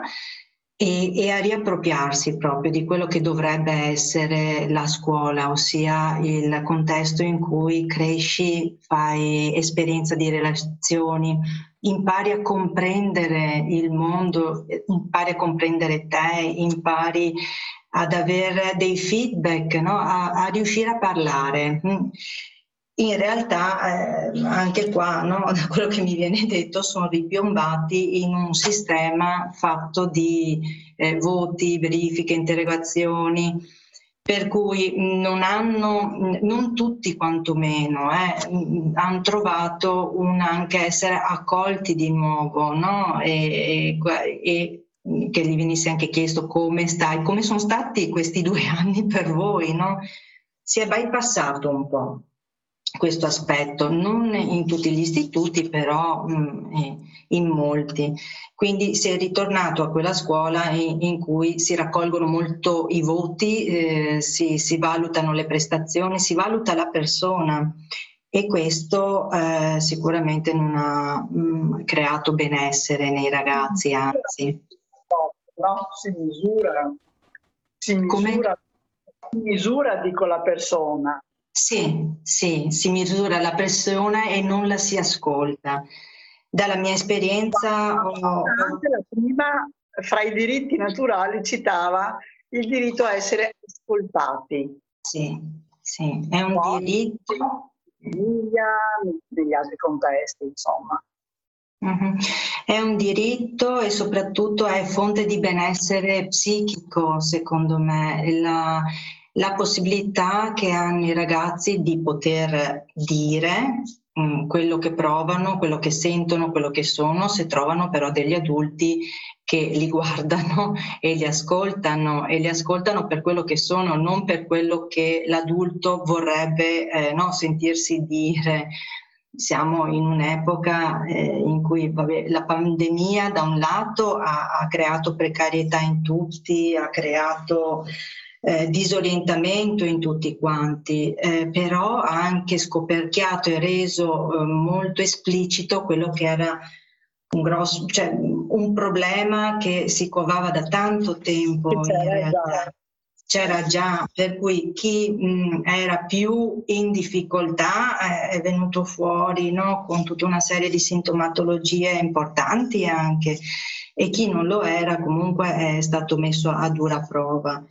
E, e a riappropriarsi proprio di quello che dovrebbe essere la scuola, ossia il contesto in cui cresci, fai esperienza di relazioni, impari a comprendere il mondo, impari a comprendere te, impari ad avere dei feedback, no? a, a riuscire a parlare. In realtà eh, anche qua, no, da quello che mi viene detto, sono ripiombati in un sistema fatto di eh, voti, verifiche, interrogazioni, per cui non hanno, non tutti quantomeno, eh, hanno trovato un anche essere accolti di nuovo, no? E, e, e che gli venisse anche chiesto come stai, come sono stati questi due anni per voi, no? Si è bypassato un po' questo aspetto, non in tutti gli istituti, però mh, in molti. Quindi si è ritornato a quella scuola in, in cui si raccolgono molto i voti, eh, si, si valutano le prestazioni, si valuta la persona, e questo eh, sicuramente non ha mh, creato benessere nei ragazzi, anzi. No, si misura, si misura, si misura dico la persona. Sì, sì, si misura la persona e non la si ascolta. Dalla mia esperienza... Ho... Prima, fra i diritti naturali, citava il diritto a essere ascoltati. Sì, sì, è un no, diritto... In famiglia, negli altri contesti, insomma. Uh-huh. È un diritto e soprattutto è fonte di benessere psichico, secondo me. La... La possibilità che hanno i ragazzi di poter dire mh, quello che provano, quello che sentono, quello che sono, se trovano però degli adulti che li guardano e li ascoltano e li ascoltano per quello che sono, non per quello che l'adulto vorrebbe eh, no, sentirsi dire. Siamo in un'epoca eh, in cui vabbè, la pandemia da un lato ha, ha creato precarietà in tutti, ha creato eh, disorientamento in tutti quanti, eh, però ha anche scoperchiato e reso eh, molto esplicito quello che era un grosso, cioè un problema che si covava da tanto tempo in realtà. C'era già, per cui chi mh, era più in difficoltà eh, è venuto fuori, no? Con tutta una serie di sintomatologie importanti anche, e chi non lo era comunque è stato messo a dura prova.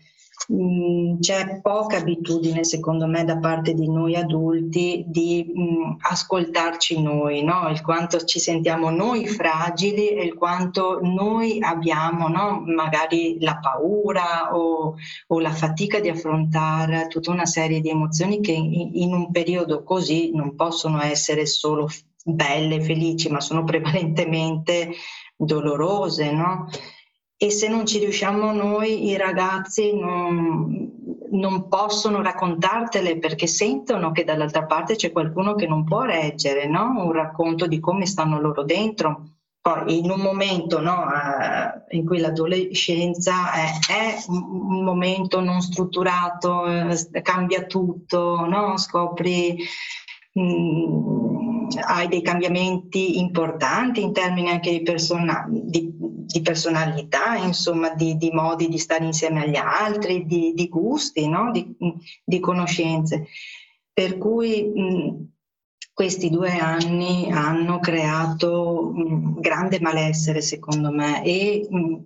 Mh, c'è poca abitudine secondo me da parte di noi adulti di mh, ascoltarci noi, no? Il quanto ci sentiamo noi fragili e il quanto noi abbiamo, no? Magari la paura o, o la fatica di affrontare tutta una serie di emozioni che in, in un periodo così non possono essere solo f- belle, felici, ma sono prevalentemente dolorose, no? E se non ci riusciamo noi, i ragazzi non, non possono raccontartele perché sentono che dall'altra parte c'è qualcuno che non può reggere, no? Un racconto di come stanno loro dentro. Poi in un momento, no, in cui l'adolescenza è, è un momento non strutturato, cambia tutto, no? Scopri... Mh, hai dei cambiamenti importanti in termini anche di, persona, di, di personalità, insomma, di, di modi di stare insieme agli altri, di, di gusti, no? di, di conoscenze. Per cui mh, questi due anni hanno creato mh, grande malessere, secondo me, e mh,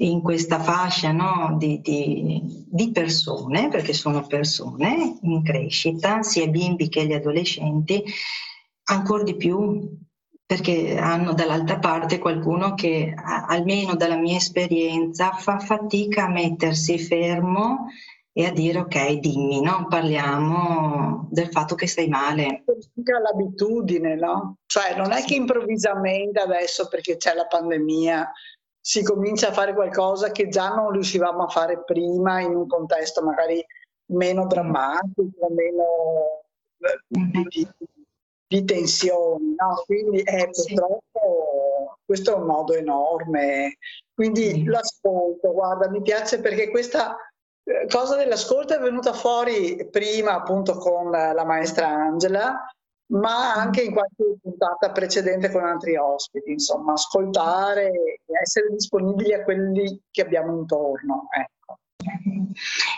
in questa fascia, no, di, di, di persone, perché sono persone in crescita, sia i bimbi che gli adolescenti, ancora di più, perché hanno dall'altra parte qualcuno che, almeno dalla mia esperienza, fa fatica a mettersi fermo e a dire ok, dimmi, no? Parliamo del fatto che stai male. L'abitudine, no? Cioè non è che improvvisamente adesso, perché c'è la pandemia, si comincia a fare qualcosa che già non riuscivamo a fare prima in un contesto magari meno drammatico, meno di, di tensioni, no? Quindi eh, purtroppo questo è un nodo enorme. Quindi l'ascolto, guarda, mi piace perché questa cosa dell'ascolto è venuta fuori prima appunto con la maestra Angela, ma anche in qualche puntata precedente con altri ospiti, insomma, ascoltare e essere disponibili a quelli che abbiamo intorno, ecco.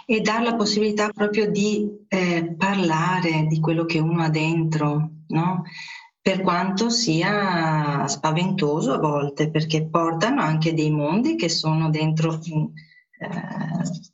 E dar la possibilità proprio di eh, parlare di quello che uno ha dentro, no? Per quanto sia spaventoso a volte, perché portano anche dei mondi che sono dentro... Eh,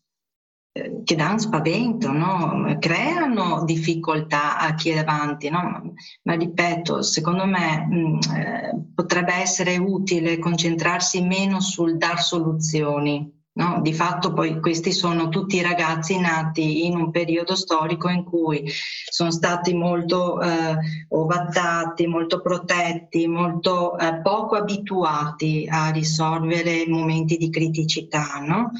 che danno spavento, no? Creano difficoltà a chi è davanti, no? Ma ripeto, secondo me mh, eh, potrebbe essere utile concentrarsi meno sul dar soluzioni, no? Di fatto poi questi sono tutti ragazzi nati in un periodo storico in cui sono stati molto eh, ovattati, molto protetti, molto eh, poco abituati a risolvere momenti di criticità, no?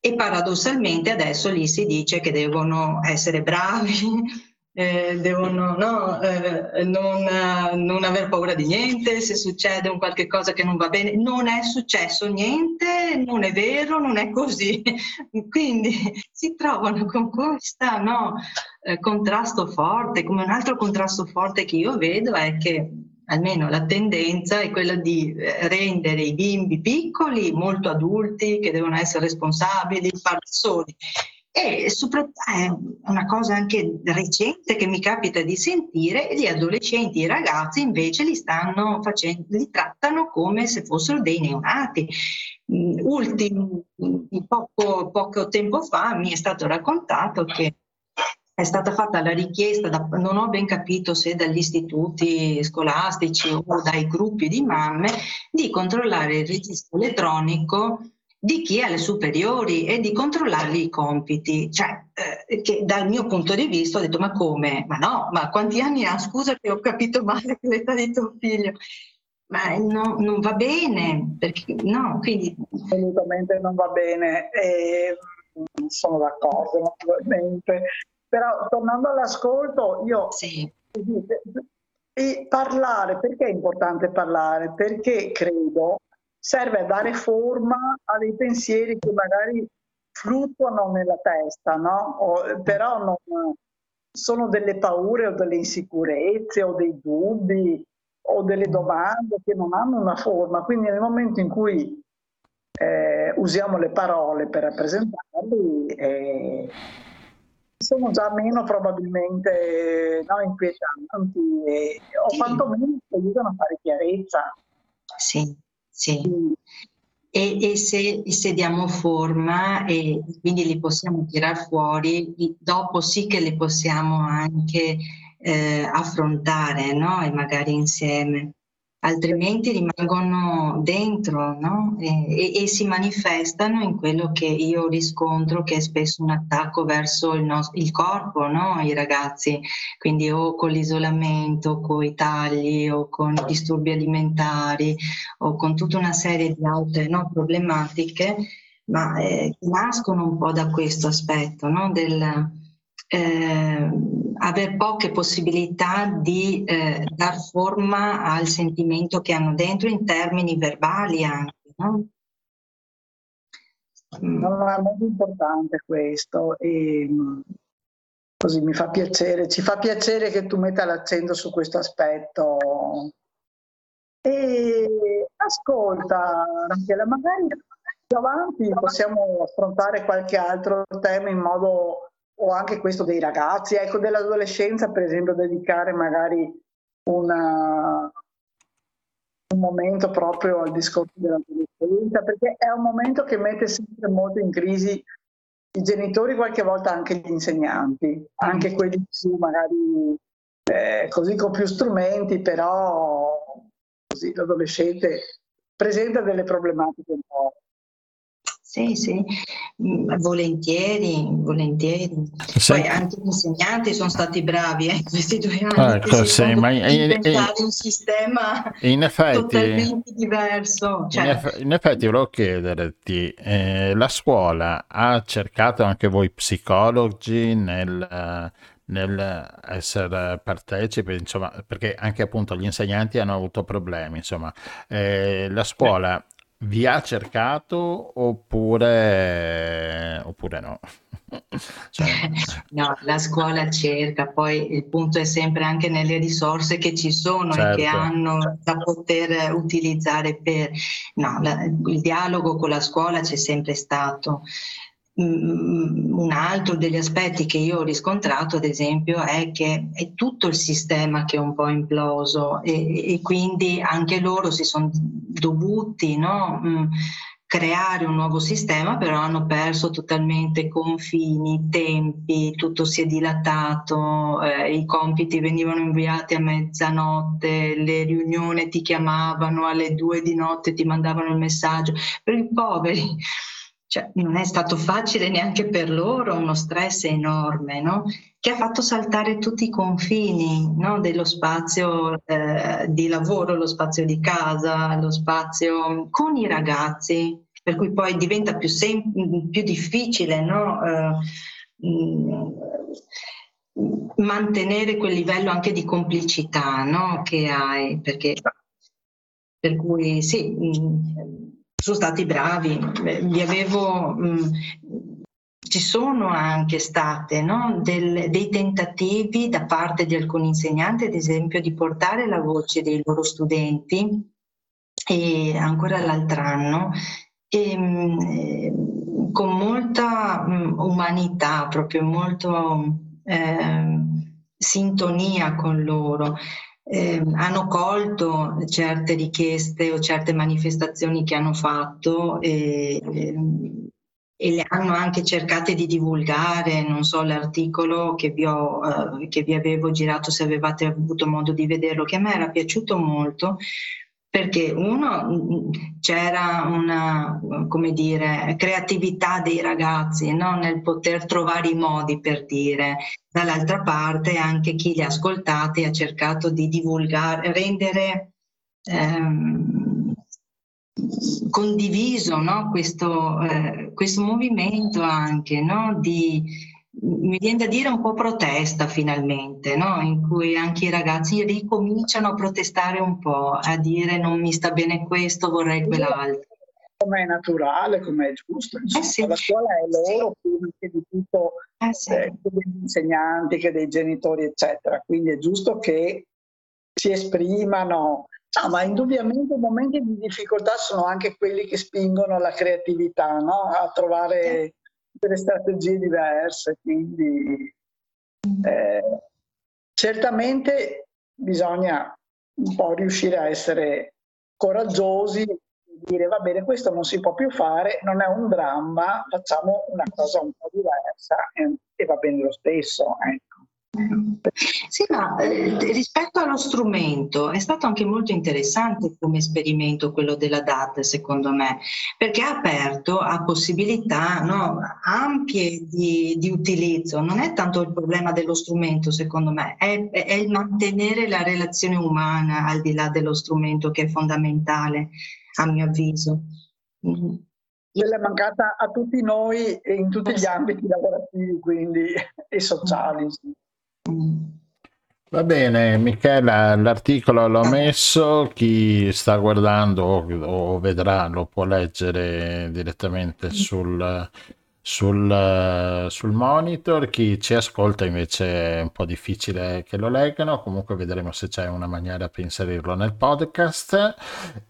E paradossalmente adesso lì si dice che devono essere bravi, eh, devono no, eh, non, non aver paura di niente, se succede un qualche cosa che non va bene, non è successo niente, non è vero, non è così. Quindi si trovano con questa, no, eh, contrasto forte, come un altro contrasto forte che io vedo è che almeno la tendenza è quella di rendere i bimbi piccoli molto adulti, che devono essere responsabili, far soli. E soprattutto è una cosa anche recente che mi capita di sentire, gli adolescenti, i ragazzi invece li stanno facendo, li trattano come se fossero dei neonati. Ultimo, poco, poco tempo fa mi è stato raccontato che è stata fatta la richiesta, da, non ho ben capito se dagli istituti scolastici o dai gruppi di mamme, di controllare il registro elettronico di chi è alle superiori e di controllargli i compiti, cioè eh, che dal mio punto di vista ho detto ma come? Ma no, ma quanti anni ha? Scusa che ho capito male l'età di tuo figlio, ma no, non va bene, perché no, quindi... Assolutamente non va bene, eh, sono d'accordo naturalmente, però tornando all'ascolto io... Sì. E parlare, perché è importante parlare? Perché credo serve a dare forma a dei pensieri che magari fluttuano nella testa, no? O, però non, sono delle paure o delle insicurezze o dei dubbi o delle domande che non hanno una forma. Quindi nel momento in cui eh, usiamo le parole per rappresentarli, eh, sono già meno probabilmente no, inquietanti eh, o sì. Quantomeno ci aiutano a fare chiarezza. Sì, sì. sì. E, e se, se diamo forma e quindi li possiamo tirar fuori, dopo sì che li possiamo anche eh, affrontare, no? E magari insieme. Altrimenti rimangono dentro, no? e, e, e si manifestano in quello che io riscontro che è spesso un attacco verso il, nos- il corpo, no? I ragazzi, quindi o con l'isolamento, con i tagli o con i disturbi alimentari o con tutta una serie di altre no, problematiche, ma eh, nascono un po' da questo aspetto, no? Del eh, aver poche possibilità di eh, dar forma al sentimento che hanno dentro in termini verbali anche, no? No, è molto importante questo e così mi fa piacere, ci fa piacere che tu metta l'accento su questo aspetto. E ascolta, Rachela, magari più avanti possiamo affrontare qualche altro tema in modo... o anche questo dei ragazzi, ecco dell'adolescenza per esempio, dedicare magari una, un momento proprio al discorso dell'adolescenza, perché è un momento che mette sempre molto in crisi i genitori, qualche volta anche gli insegnanti, anche quelli più magari eh, così con più strumenti, però così l'adolescente presenta delle problematiche un po'. Sì, sì, volentieri, volentieri. Sì. Poi anche gli insegnanti sono stati bravi in eh, questi due anni. Ecco, sì, ma in, in, un sistema in effetti, totalmente diverso. Cioè, in, eff- in effetti volevo chiederti, eh, la scuola ha cercato anche voi psicologi nel... nel essere partecipi, insomma, perché anche appunto gli insegnanti hanno avuto problemi, insomma. Eh, la scuola... Eh. Vi ha cercato oppure, oppure no? Cioè... No, la scuola cerca, poi il punto è sempre anche nelle risorse che ci sono, certo, e che hanno da poter utilizzare per... No, la, il dialogo con la scuola c'è sempre stato. Un altro degli aspetti che io ho riscontrato, ad esempio, è che è tutto il sistema che è un po' imploso e, e quindi anche loro si sono dovuti, no, creare un nuovo sistema, però hanno perso totalmente confini, tempi, tutto si è dilatato, eh, i compiti venivano inviati a mezzanotte, le riunioni ti chiamavano alle due di notte, ti mandavano il messaggio, per i poveri. Cioè, non è stato facile neanche per loro, uno stress enorme, no? Che ha fatto saltare tutti i confini, no? Dello spazio eh, di lavoro, lo spazio di casa, lo spazio con i ragazzi, per cui poi diventa più, sem- più difficile, no? Eh, mh, mantenere quel livello anche di complicità, no? Che hai, perché per cui sì. Mh, sono stati bravi, li avevo, mh, ci sono anche state, no, del, dei tentativi da parte di alcuni insegnanti, ad esempio, di portare la voce dei loro studenti, e ancora l'altro anno, e, mh, con molta mh, umanità, proprio molto eh, sintonia con loro. Eh, hanno colto certe richieste o certe manifestazioni che hanno fatto e, e, e le hanno anche cercate di divulgare, non so, l'articolo che vi, ho, eh, che vi avevo girato, se avevate avuto modo di vederlo, che a me era piaciuto molto, perché uno c'era una, come dire, creatività dei ragazzi, no? Nel poter trovare i modi per dire, dall'altra parte anche chi li ha ascoltati ha cercato di divulgare, rendere ehm, condiviso, no? questo, eh, questo movimento anche, no? Di... mi viene da dire un po' protesta finalmente, no? In cui anche i ragazzi ricominciano a protestare un po', a dire non mi sta bene questo, vorrei quell'altro. Come è naturale, come è giusto, insomma, eh sì. La scuola è loro, quindi sì. Di tutto, eh sì. eh, che degli insegnanti, che dei genitori, eccetera. Quindi è giusto che si esprimano. No, ma indubbiamente i momenti di difficoltà sono anche quelli che spingono la creatività, no? A trovare... delle strategie diverse, quindi eh, certamente bisogna un po' riuscire a essere coraggiosi e dire va bene, questo non si può più fare, non è un dramma, facciamo una cosa un po' diversa eh, e va bene lo stesso, ecco. Sì, ma eh, rispetto allo strumento è stato anche molto interessante come esperimento quello della D A D, secondo me, perché ha aperto a possibilità, no, ampie di, di utilizzo. Non è tanto il problema dello strumento, secondo me, è, è il mantenere la relazione umana al di là dello strumento che è fondamentale, a mio avviso. Quella è mancata a tutti noi e in tutti gli ambiti lavorativi, quindi, e sociali. Va bene, Michela, l'articolo l'ho messo, chi sta guardando o vedrà lo può leggere direttamente sul, sul, sul monitor, chi ci ascolta invece è un po' difficile che lo leggano, comunque vedremo se c'è una maniera per inserirlo nel podcast.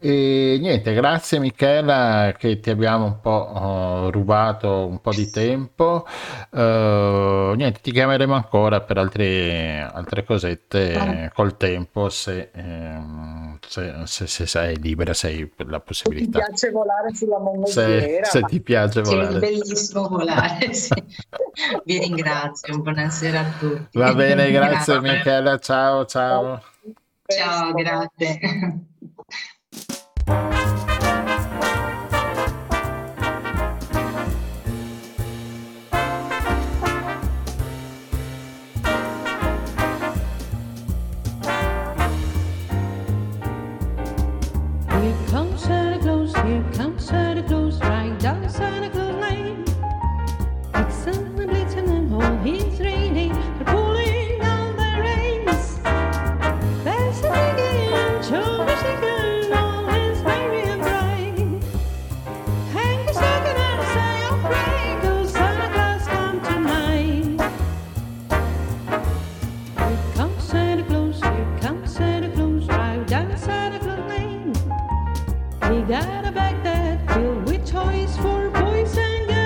E niente, grazie Michela che ti abbiamo un po' rubato un po' di tempo, uh, niente, ti chiameremo ancora per altre, altre cosette eh, col tempo se, eh, se, se, se sei libera, sei per la possibilità, se ti piace volare sulla mongolfiera, se, se ti piace volare, bellissimo volare, sì. Vi ringrazio, buonasera a tutti. Va bene, grazie Michela, ciao ciao. Ciao, grazie. Here comes Santa Claus, here comes Santa Claus, right down Santa Claus Lane. Blitzen and blitzen and all his reindeer are pulling down the reins. There's a big angel singing, all is merry and bright. Hang the second and say, oh pray, does Santa Claus come tonight? Here comes Santa Claus, here comes Santa Claus, drive down Santa Claus Lane. He got a bag that filled with toys for boys and girls.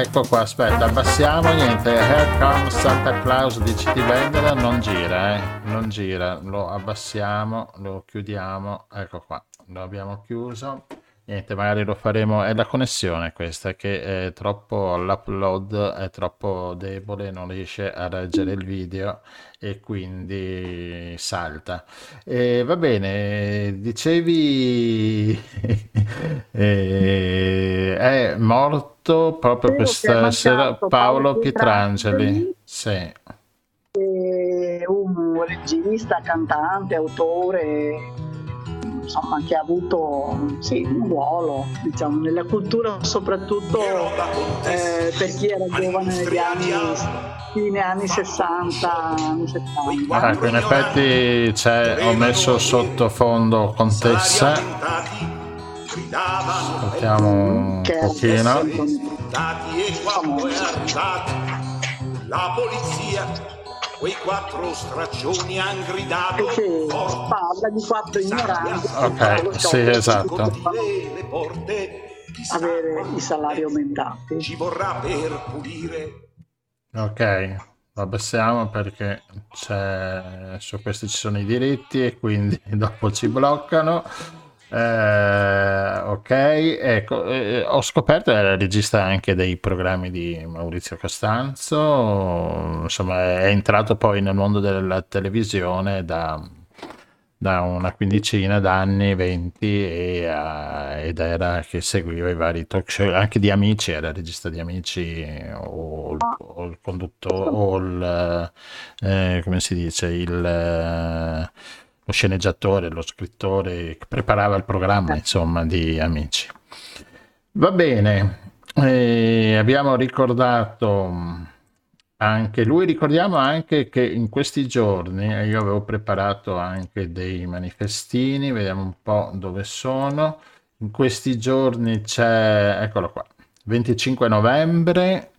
Ecco qua, aspetta, abbassiamo, niente, Here Comes Santa Claus di C T Vendera, non gira, eh, non gira, lo abbassiamo, lo chiudiamo, ecco qua, lo abbiamo chiuso, niente, magari lo faremo, è la connessione questa che è troppo, l'upload è troppo debole, non riesce a reggere il video e quindi salta. E va bene, dicevi e, è morto proprio questa sera Paolo Pietrangeli, sì. Un regista, cantante, autore, insomma, che ha avuto sì, un ruolo, diciamo, nella cultura soprattutto eh, per chi era giovane negli anni fine anni sessanta, anni settanta. Ecco, in effetti c'è, ho messo sottofondo Contessa. Ascoltiamo un pochino. La polizia, quei quattro straccioni hanno gridato, perché parla di quattro ignoranti. Ok, sì, esatto. Avere i salari aumentati ci vorrà per pulire. Ok, lo abbassiamo perché c'è, su questi ci sono i diritti e quindi dopo ci bloccano. Eh, ok, ecco, eh, ho scoperto che era il regista anche dei programmi di Maurizio Costanzo, insomma è entrato poi nel mondo della televisione da, da una quindicina d'anni, venti, e, uh, ed era che seguiva i vari talk show, anche di Amici, era il regista di Amici o il, o il conduttore o il, eh, come si dice, il... Eh, lo sceneggiatore, lo scrittore che preparava il programma, insomma, di Amici. Va bene, e abbiamo ricordato anche lui, ricordiamo anche che in questi giorni io avevo preparato anche dei manifestini, vediamo un po' dove sono. In questi giorni c'è, eccolo qua, venticinque novembre,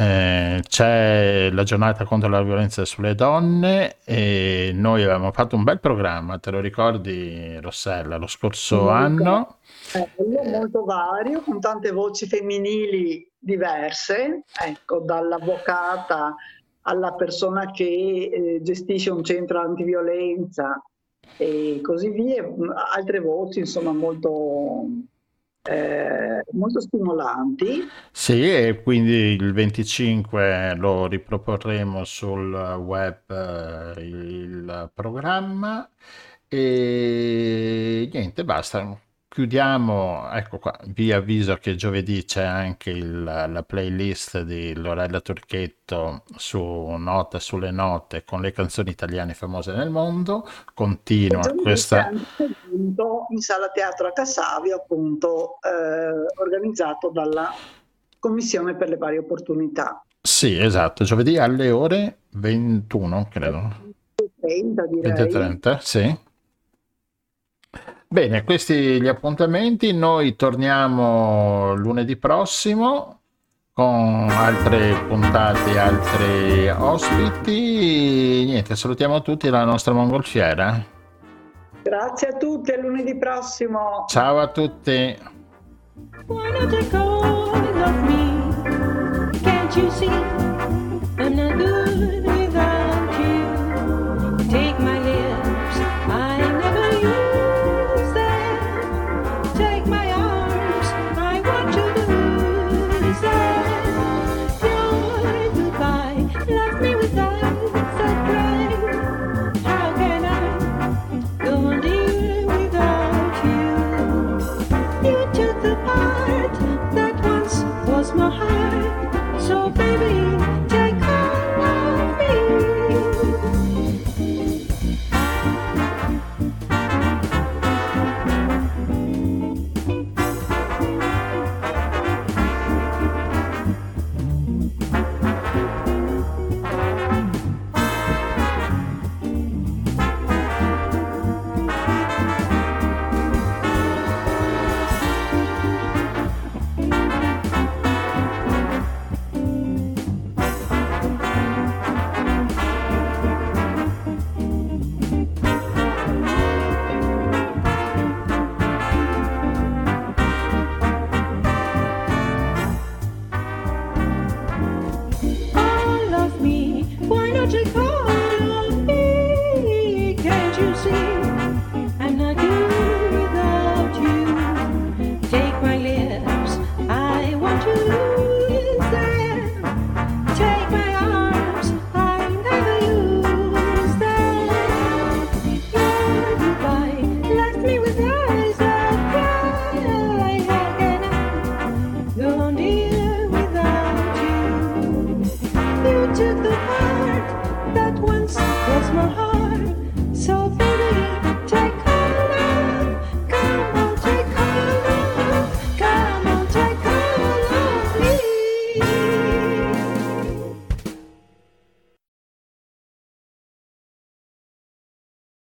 Eh, c'è la giornata contro la violenza sulle donne e noi avevamo fatto un bel programma, te lo ricordi Rossella, lo scorso molto anno? Bello, molto vario, con tante voci femminili diverse, ecco, dall'avvocata alla persona che eh, gestisce un centro antiviolenza e così via, altre voci insomma molto... Eh, molto stimolanti. Sì, e quindi il venticinque lo riproporremo sul web eh, il programma e niente, basta, chiudiamo, ecco qua, vi avviso che giovedì c'è anche il, la playlist di Lorella Turchetto su Note sulle note con le canzoni italiane famose nel mondo, continua questa in sala teatro a Cassavio, appunto eh, organizzato dalla Commissione per le varie opportunità. Sì, esatto, giovedì alle ore ventuno, credo. venti e trenta, sì. Bene, questi gli appuntamenti, noi torniamo lunedì prossimo con altre puntate, altri ospiti, niente, salutiamo tutti la nostra mongolfiera. Grazie a tutti, a lunedì prossimo. Ciao a tutti. Why not take hold of me? Can't you see? I'm not good without you. Take my lips, I never use them. Take my arms, I want you to lose them. Your goodbye left me without surprise. How can I? My heart, so baby, take hold of me. Why not take hold of me? Can't you see?